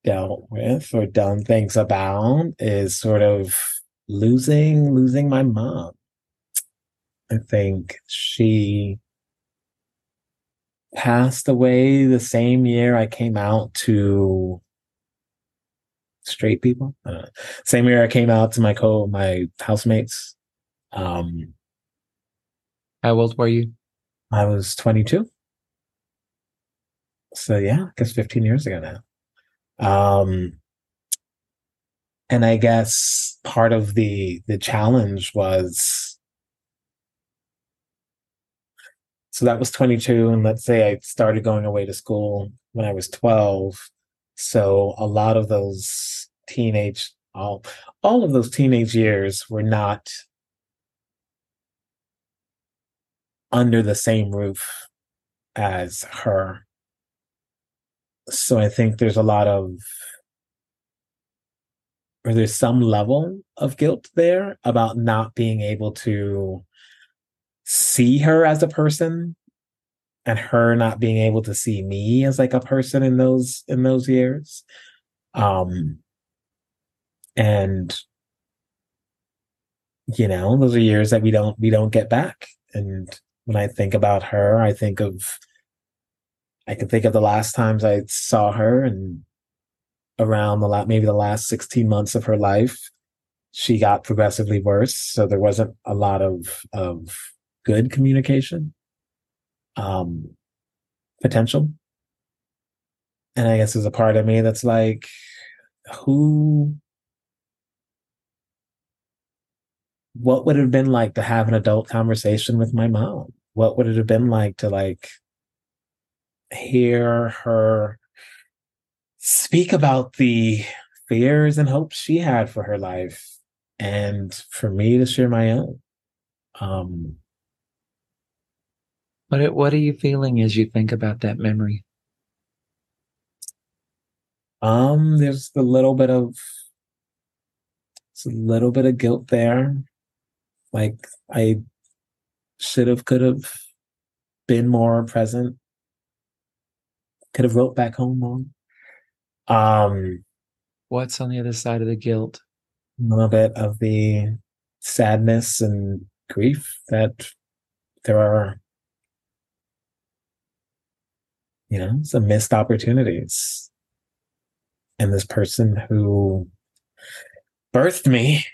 dealt with or done things about is sort of losing my mom. I think she passed away the same year I came out to straight people. Same year I came out to my housemates. How old were you? I was 22. So yeah, I guess 15 years ago now. And I guess part of the challenge was, so that was 22, and let's say I started going away to school when I was 12. So a lot of those all of those teenage years were not under the same roof as her. So I think there's a lot of, or there's some level of guilt there about not being able to see her as a person, and her not being able to see me as like a person in those years. And you know, those are years that we don't get back. And when I think about her, I can think of the last times I saw her, and around maybe the last 16 months of her life, she got progressively worse. So there wasn't a lot of good communication, potential. And I guess there's a part of me that's like, what would it have been like to have an adult conversation with my mom? What would it have been like to hear her speak about the fears and hopes she had for her life, and for me to share my own? What are you feeling as you think about that memory? There's a little bit of guilt there. Like, I should have, could have been more present. Could have wrote back home more. What's on the other side of the guilt? A little bit of the sadness and grief that there are, you know, some missed opportunities. And this person who birthed me,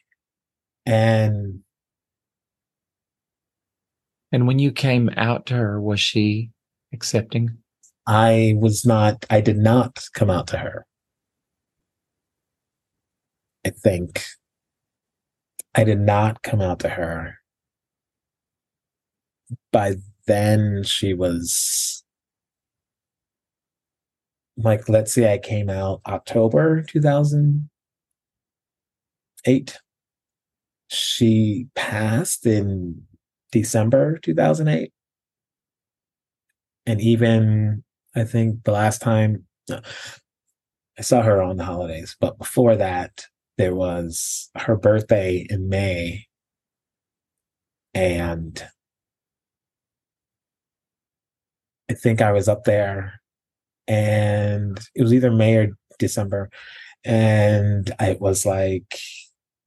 and when you came out to her, was she accepting? I did not come out to her. I think I did not come out to her. By then she was like, let's say I came out October 2008. She passed in December 2008. And even, I think the last time I saw her on the holidays, but before that, there was her birthday in May. And I think I was up there, and it was either May or December. And I was like,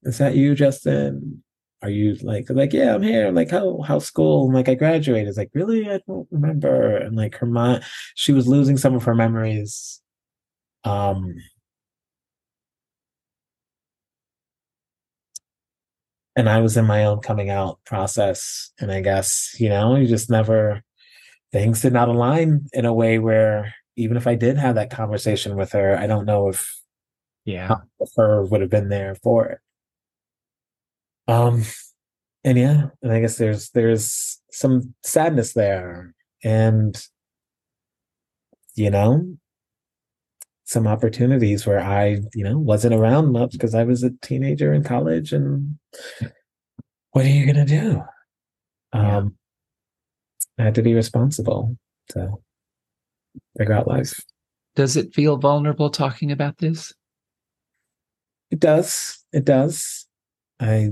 is that you, Justin? Are you like, yeah, I'm here. I'm like, how's school? I'm like, I graduated. It's like, really? I don't remember. And like, her mom, she was losing some of her memories. And I was in my own coming out process. And I guess, you know, you just never, things did not align in a way where even if I did have that conversation with her, I don't know if her would have been there for it. And yeah, and I guess there's some sadness there, and you know, some opportunities where I, you know, wasn't around much because I was a teenager in college, and what are you gonna do? Yeah. I had to be responsible to figure out life. Does it feel vulnerable talking about this? It does. It does. I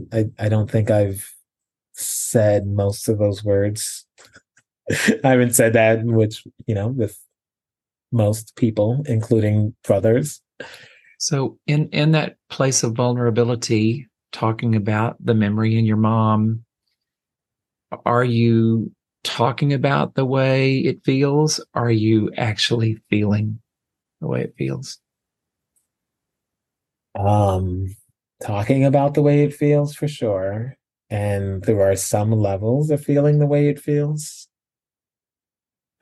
don't think I've said most of those words. I haven't said that, which, you know, with most people, including brothers. So in that place of vulnerability, talking about the memory and your mom, are you talking about the way it feels? Are you actually feeling the way it feels? Talking about the way it feels, for sure. And there are some levels of feeling the way it feels.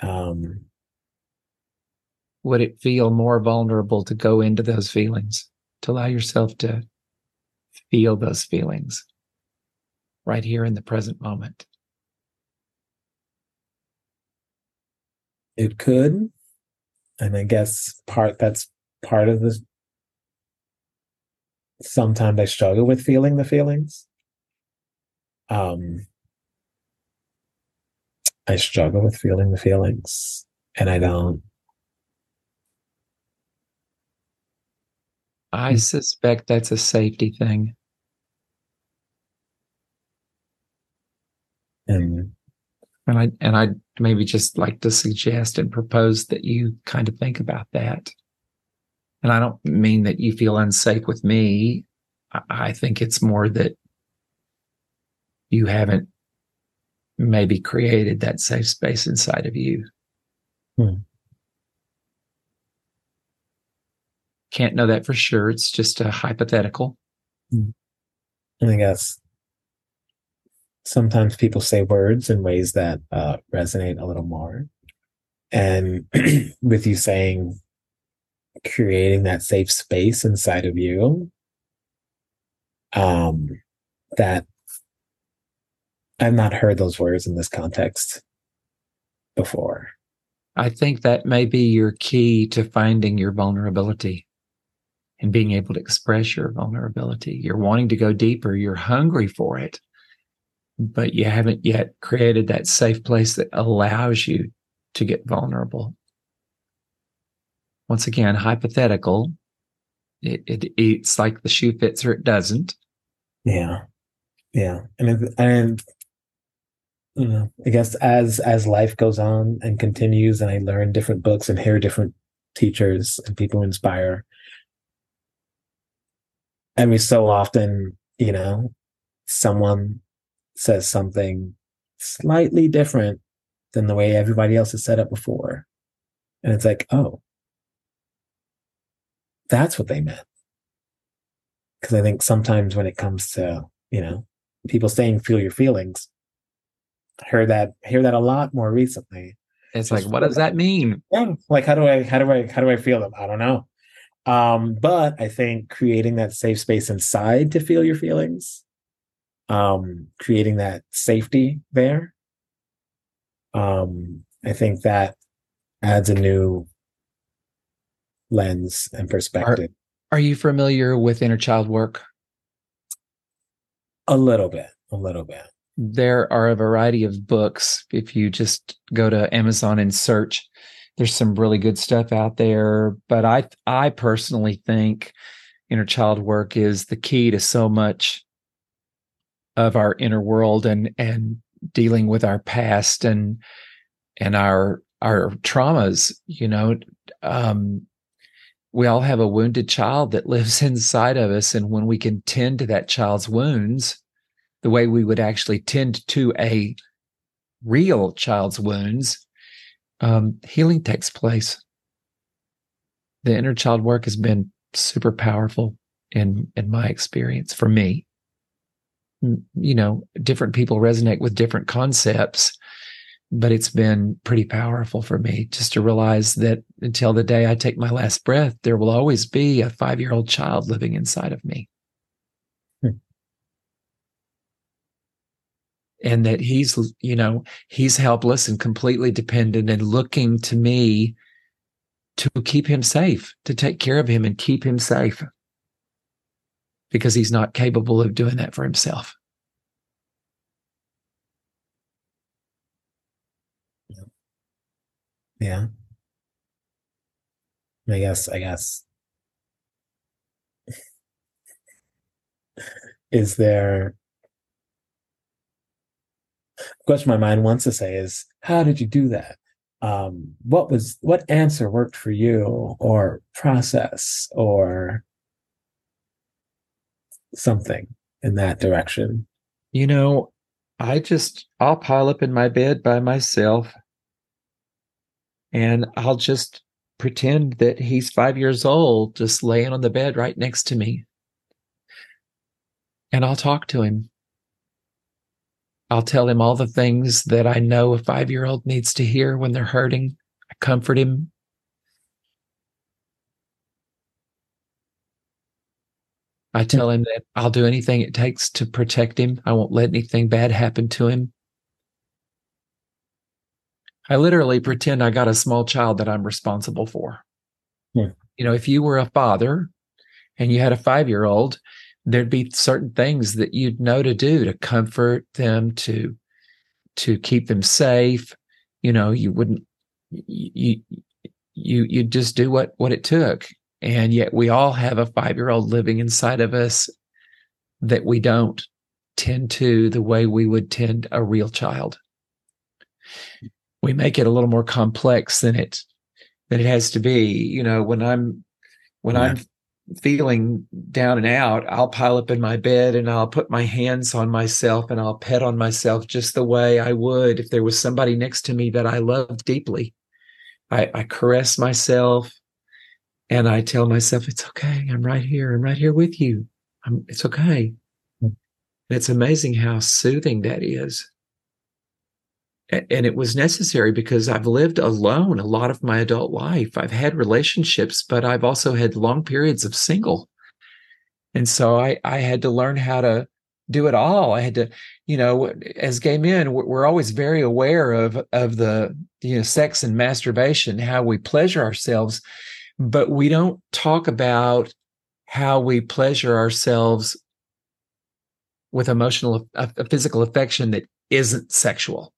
Would it feel more vulnerable to go into those feelings, to allow yourself to feel those feelings right here in the present moment? It could. And I guess that's part of this. Sometimes I struggle with feeling the feelings. I struggle with feeling the feelings, and I don't. I suspect that's a safety thing. And I maybe just like to suggest and propose that you kind of think about that. And I don't mean that you feel unsafe with me. I think it's more that you haven't maybe created that safe space inside of you. Can't know that for sure. It's just a hypothetical. And I guess sometimes people say words in ways that resonate a little more. And with you saying, creating that safe space inside of you, that I've not heard those words in this context before. I think that may be your key to finding your vulnerability and being able to express your vulnerability. You're wanting to go deeper. You're hungry for it, but you haven't yet created that safe place that allows you to get vulnerable. Once again, hypothetical. It's like the shoe fits or it doesn't. Yeah. And you know, I guess as life goes on and continues, and I learn different books and hear different teachers and people who inspire, every so often, you know, someone says something slightly different than the way everybody else has set up before. And it's like, oh, that's what they meant. Because I think sometimes when it comes to, you know, people saying feel your feelings, I hear that a lot more recently. It's like, what does that mean? Yeah. Like, how do I feel them? I don't know. But I think creating that safe space inside to feel your feelings, creating that safety there, I think that adds a new lens and perspective. Are you familiar with inner child work? A little bit. There are a variety of books. If you just go to Amazon and search, there's some really good stuff out there. But I personally think inner child work is the key to so much of our inner world and dealing with our past and our traumas. You know, we all have a wounded child that lives inside of us. And when we can tend to that child's wounds the way we would actually tend to a real child's wounds, healing takes place. The inner child work has been super powerful in my experience for me. You know, different people resonate with different concepts, but it's been pretty powerful for me just to realize that until the day I take my last breath, there will always be a 5-year-old child living inside of me. and that he's, you know, he's helpless and completely dependent and looking to me to keep him safe, to take care of him and keep him safe, because he's not capable of doing that for himself. Yeah. I guess. Is there a question my mind wants to say is, how did you do that? What answer worked for you, or process, or something in that direction? You know, I'll pile up in my bed by myself, and I'll just pretend that he's 5 years old, just laying on the bed right next to me. And I'll talk to him. I'll tell him all the things that I know a 5-year-old needs to hear when they're hurting. I comfort him. I tell him that I'll do anything it takes to protect him. I won't let anything bad happen to him. I literally pretend I got a small child that I'm responsible for. Yeah. You know, if you were a father and you had a 5-year-old, there'd be certain things that you'd know to do to comfort them, to keep them safe. You know, you'd just do what it took. And yet we all have a 5-year-old living inside of us that we don't tend to the way we would tend a real child. We make it a little more complex than it has to be. You know, when I'm feeling down and out, I'll pile up in my bed and I'll put my hands on myself and I'll pet on myself just the way I would if there was somebody next to me that I loved deeply. I caress myself and I tell myself, it's okay. I'm right here with you. It's okay. And it's amazing how soothing that is. And it was necessary because I've lived alone a lot of my adult life. I've had relationships, but I've also had long periods of single. And so I had to learn how to do it all. I had to, you know, as gay men, we're always very aware of the, you know, sex and masturbation, how we pleasure ourselves, but we don't talk about how we pleasure ourselves with emotional, physical affection that isn't sexual.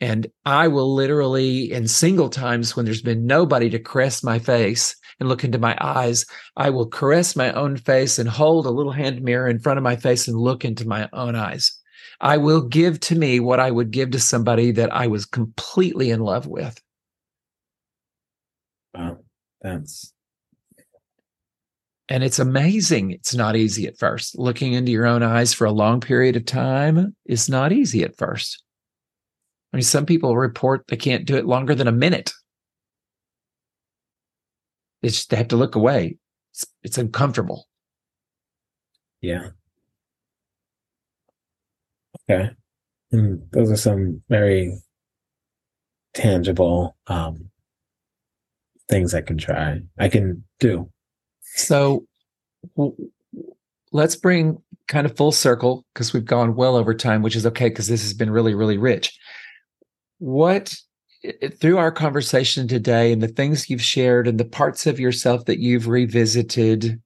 And I will literally, in single times when there's been nobody to caress my face and look into my eyes, I will caress my own face and hold a little hand mirror in front of my face and look into my own eyes. I will give to me what I would give to somebody that I was completely in love with. Wow, that's... And it's amazing. It's not easy at first. Looking into your own eyes for a long period of time is not easy at first. I mean, some people report they can't do it longer than a minute. It's just, they have to look away. It's uncomfortable. Yeah. Okay. And those are some very tangible things I can do. So let's bring kind of full circle, because we've gone well over time, which is okay, because this has been really, really rich. What, through our conversation today and the things you've shared and the parts of yourself that you've revisited,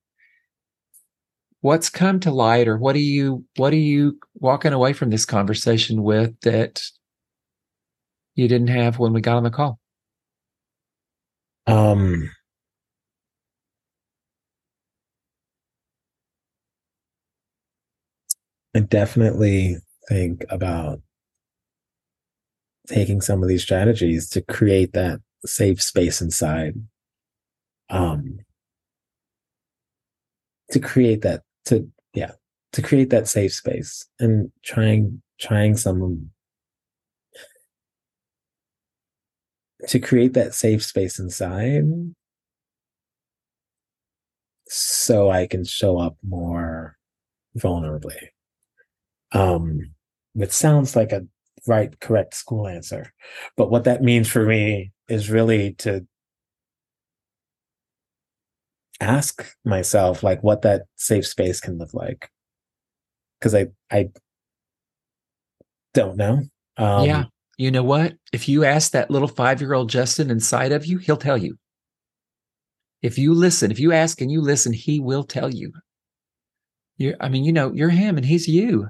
what's come to light, or what are you walking away from this conversation with that you didn't have when we got on the call? I definitely think about taking some of these strategies to create that safe space inside, to create that safe space, and trying some to create that safe space inside so I can show up more vulnerably, which sounds like a correct school answer. But what that means for me is really to ask myself, like, what that safe space can look like. Because I don't know. Yeah. You know what? If you ask that little 5-year-old Justin inside of you, he'll tell you. If you listen, if you ask and you listen, he will tell you. You're him and he's you.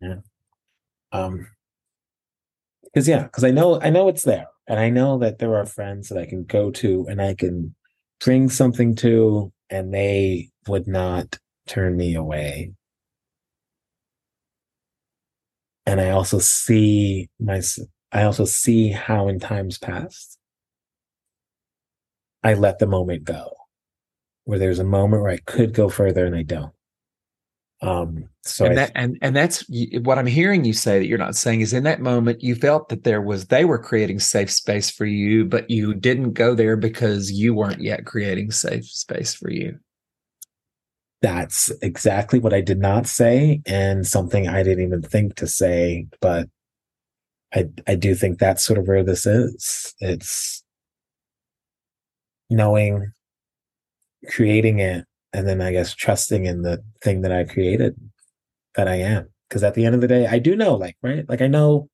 Yeah. Because I know it's there. And I know that there are friends that I can go to and I can bring something to, and they would not turn me away. And I also see how in times past I let the moment go, where there's a moment where I could go further and I don't. And that's what I'm hearing you say that you're not saying is in that moment you felt that they were creating safe space for you, but you didn't go there because you weren't yet creating safe space for you. That's exactly what I did not say, and something I didn't even think to say, but I do think that's sort of where this is. It's knowing, creating it, and then I guess trusting in the thing that I created that I am. Because at the end of the day, I do know, like, right? Like I know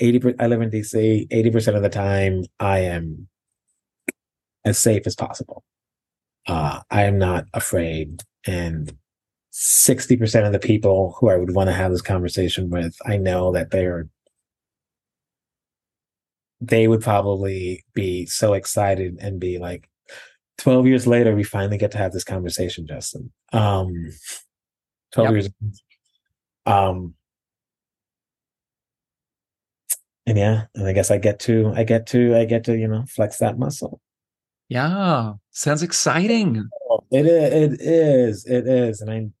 I live in DC, 80% of the time I am as safe as possible. I am not afraid. And 60% of the people who I would want to have this conversation with, I know that they would probably be so excited and be like, 12 years later, we finally get to have this conversation, Justin. 12 years. And yeah, and I guess I get to, flex that muscle. Yeah. Sounds exciting. It is. And and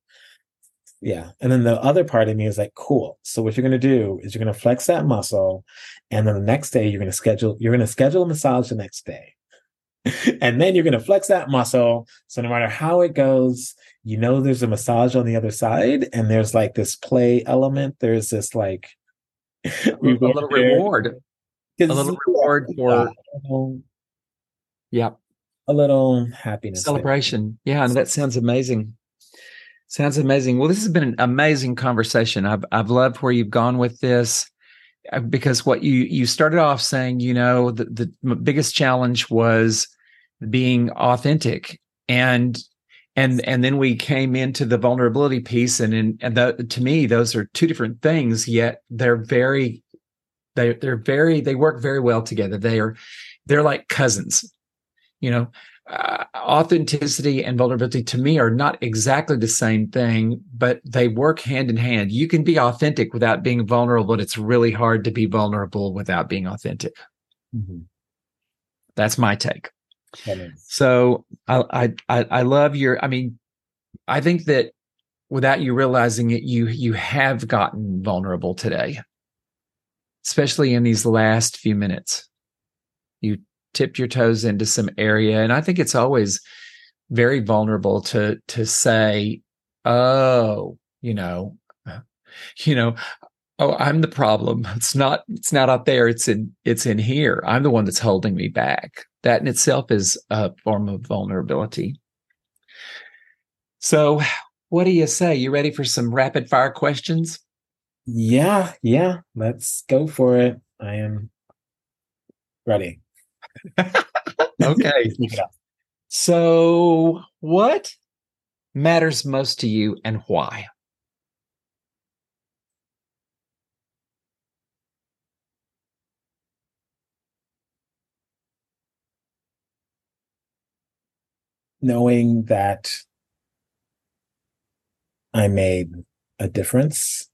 then the other part of me is like, cool. So what you're going to do is you're going to flex that muscle. And then the next day you're going to schedule a massage the next day. And then you're going to flex that muscle. So no matter how it goes, there's a massage on the other side, and there's like this play element. There's this like a little reward for yeah, a little happiness celebration. There. Yeah, and that sounds amazing. Sounds amazing. Well, this has been an amazing conversation. I've loved where you've gone with this. Because what you started off saying, the biggest challenge was being authentic, and then we came into the vulnerability piece, and to me those are two different things. Yet they work very well together. They're like cousins. Authenticity and vulnerability to me are not exactly the same thing, but they work hand in hand. You can be authentic without being vulnerable, but it's really hard to be vulnerable without being authentic. Mm-hmm. That's my take. So I love your, I think that without you realizing it, you have gotten vulnerable today, especially in these last few minutes. You tipped your toes into some area. And I think it's always very vulnerable to say, I'm the problem. It's not out there. It's in here. I'm the one that's holding me back. That in itself is a form of vulnerability. So what do you say? You ready for some rapid fire questions? Yeah. Let's go for it. I am ready. Okay. So what matters most to you and why? Knowing that I made a difference,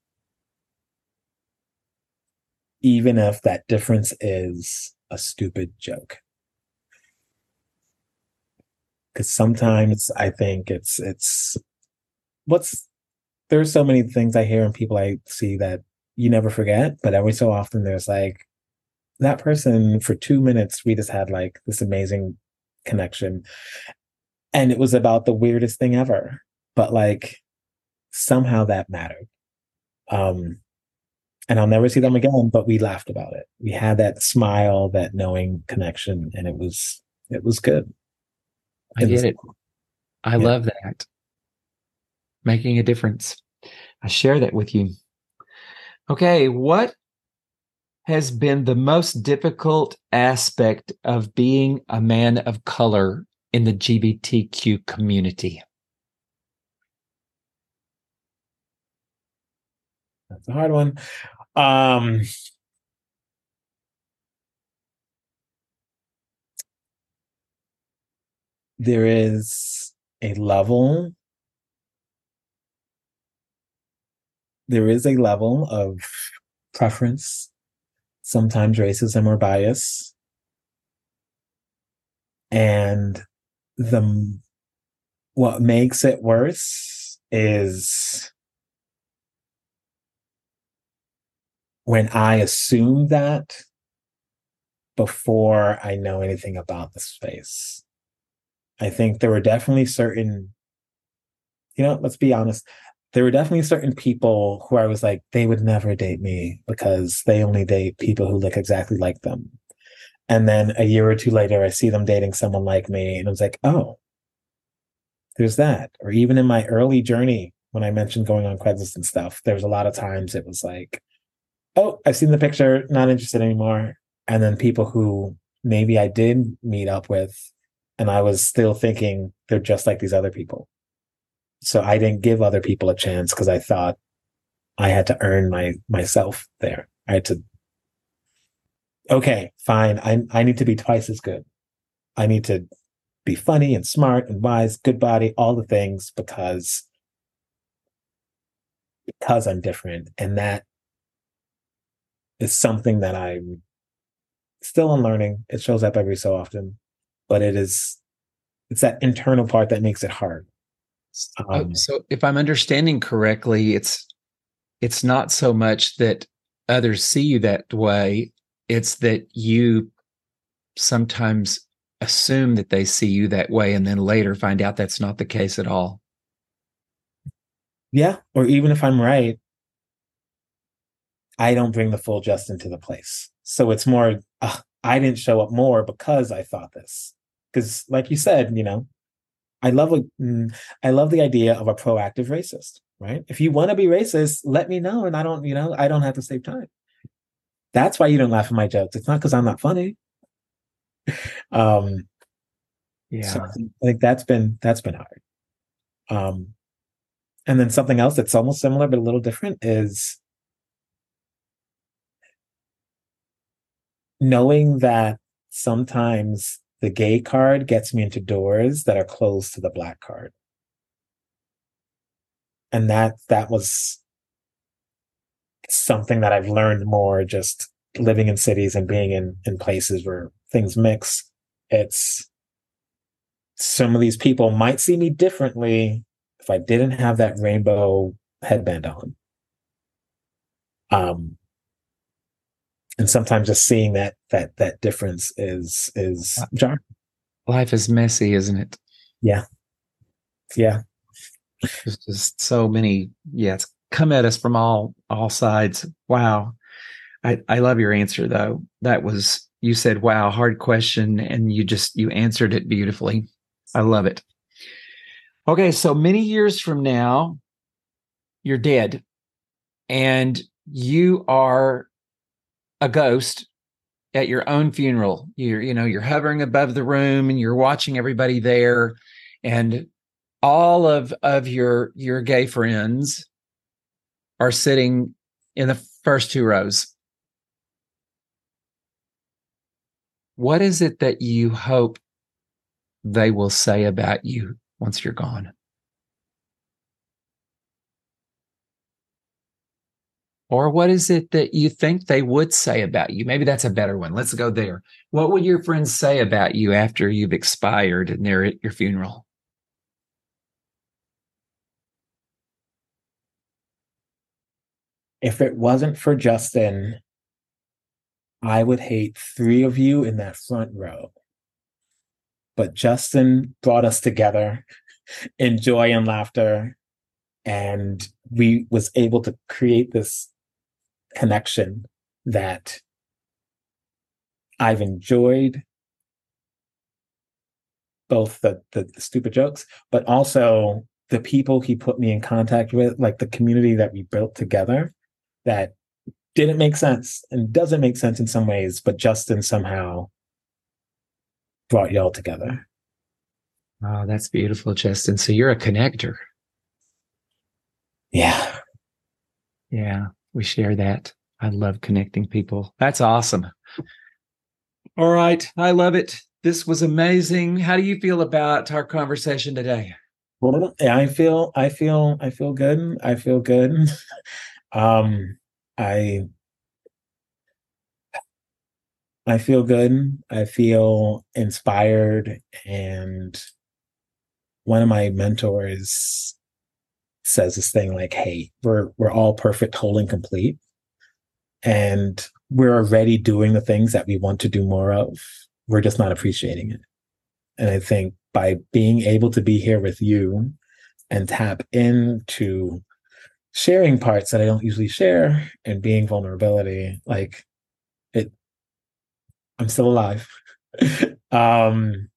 even if that difference is a stupid joke. Because sometimes I think there's so many things I hear and people I see that you never forget, but every so often there's like, that person for 2 minutes, we just had like this amazing connection. And it was about the weirdest thing ever. But like, somehow that mattered. And I'll never see them again, but we laughed about it. We had that smile, that knowing connection, and it was good. I get it. I love that. Making a difference. I share that with you. Okay, what has been the most difficult aspect of being a man of color in the LGBTQ community? That's a hard one. There is a level. There is a level of preference, sometimes racism or bias. And what makes it worse is when I assume that before I know anything about the space. I think there were definitely certain, let's be honest, there were definitely certain people who I was like, they would never date me because they only date people who look exactly like them. And then a year or two later, I see them dating someone like me. And I was like, oh, there's that. Or even in my early journey, when I mentioned going on Craigslist and stuff, there was a lot of times it was like, oh, I've seen the picture, not interested anymore. And then people who maybe I did meet up with, and I was still thinking they're just like these other people. So I didn't give other people a chance because I thought I had to earn myself there. I had to, okay, fine. I need to be twice as good. I need to be funny and smart and wise, good body, all the things because I'm different. And that is something that I'm still unlearning. It shows up every so often, but it's that internal part that makes it hard. So if I'm understanding correctly, it's not so much that others see you that way. It's that you sometimes assume that they see you that way and then later find out that's not the case at all. Yeah. Or even if I'm right, I don't bring the full Justin to the place. So it's more, I didn't show up more because I thought this. Because like you said, I love the idea of a proactive racist, right? If you want to be racist, let me know. And I don't have to save time. That's why you don't laugh at my jokes. It's not because I'm not funny. Yeah. So I think that's been hard. And then something else that's almost similar, but a little different is knowing that sometimes the gay card gets me into doors that are closed to the black card. And that was something that I've learned more just living in cities and being in places where things mix. It's some of these people might see me differently if I didn't have that rainbow headband on. And sometimes just seeing that difference is jarring. Life is messy, isn't it? Yeah. Yeah. There's just so many. Yeah, it's come at us from all sides. Wow. I love your answer though. You said, wow, hard question, and you answered it beautifully. I love it. Okay, so many years from now, you're dead and you are a ghost at your own funeral. You're hovering above the room and you're watching everybody there, and all of your gay friends are sitting in the first two rows. What is it that you hope they will say about you once you're gone? Or what is it that you think they would say about you? Maybe that's a better one. Let's go there. What would your friends say about you after you've expired and they're at your funeral? If it wasn't for Justin, I would hate three of you in that front row. But Justin brought us together in joy and laughter. And we was able to create this connection that I've enjoyed, both the stupid jokes, but also the people he put me in contact with, like the community that we built together, that didn't make sense and doesn't make sense in some ways, but Justin somehow brought y'all together. Oh, that's beautiful, Justin. So you're a connector. Yeah. Yeah, we share that. I love connecting people. That's awesome. All right. I love it. This was amazing. How do you feel about our conversation today? Well, I feel good. I feel good. I feel good. I feel inspired. And one of my mentors says this thing like, hey, we're all perfect, whole, and complete. And we're already doing the things that we want to do more of. We're just not appreciating it. And I think by being able to be here with you and tap into sharing parts that I don't usually share and being vulnerability, like it, I'm still alive. And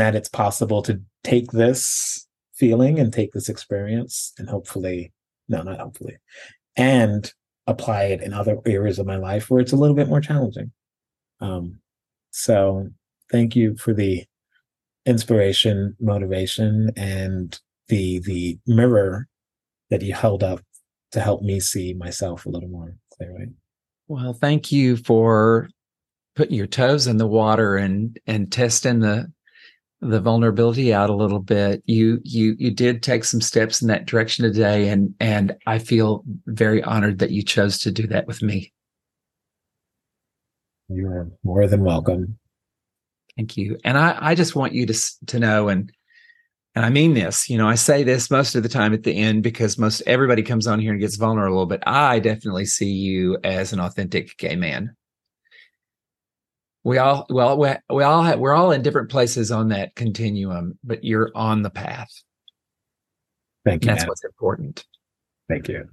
that it's possible to take this feeling and take this experience and hopefully, no, not hopefully, and apply it in other areas of my life where it's a little bit more challenging. So thank you for the inspiration, motivation, and the mirror that you held up to help me see myself a little more clearly. Well, thank you for putting your toes in the water and testing the vulnerability out a little bit. You did take some steps in that direction today, and I feel very honored that you chose to do that with me. You are more than welcome. Thank you. And I just want you to know, and I mean this, you know, I say this most of the time at the end because most everybody comes on here and gets vulnerable, but I definitely see you as an authentic gay man. We're all in different places on that continuum, but you're on the path. Thank you. That's what's important. Thank you.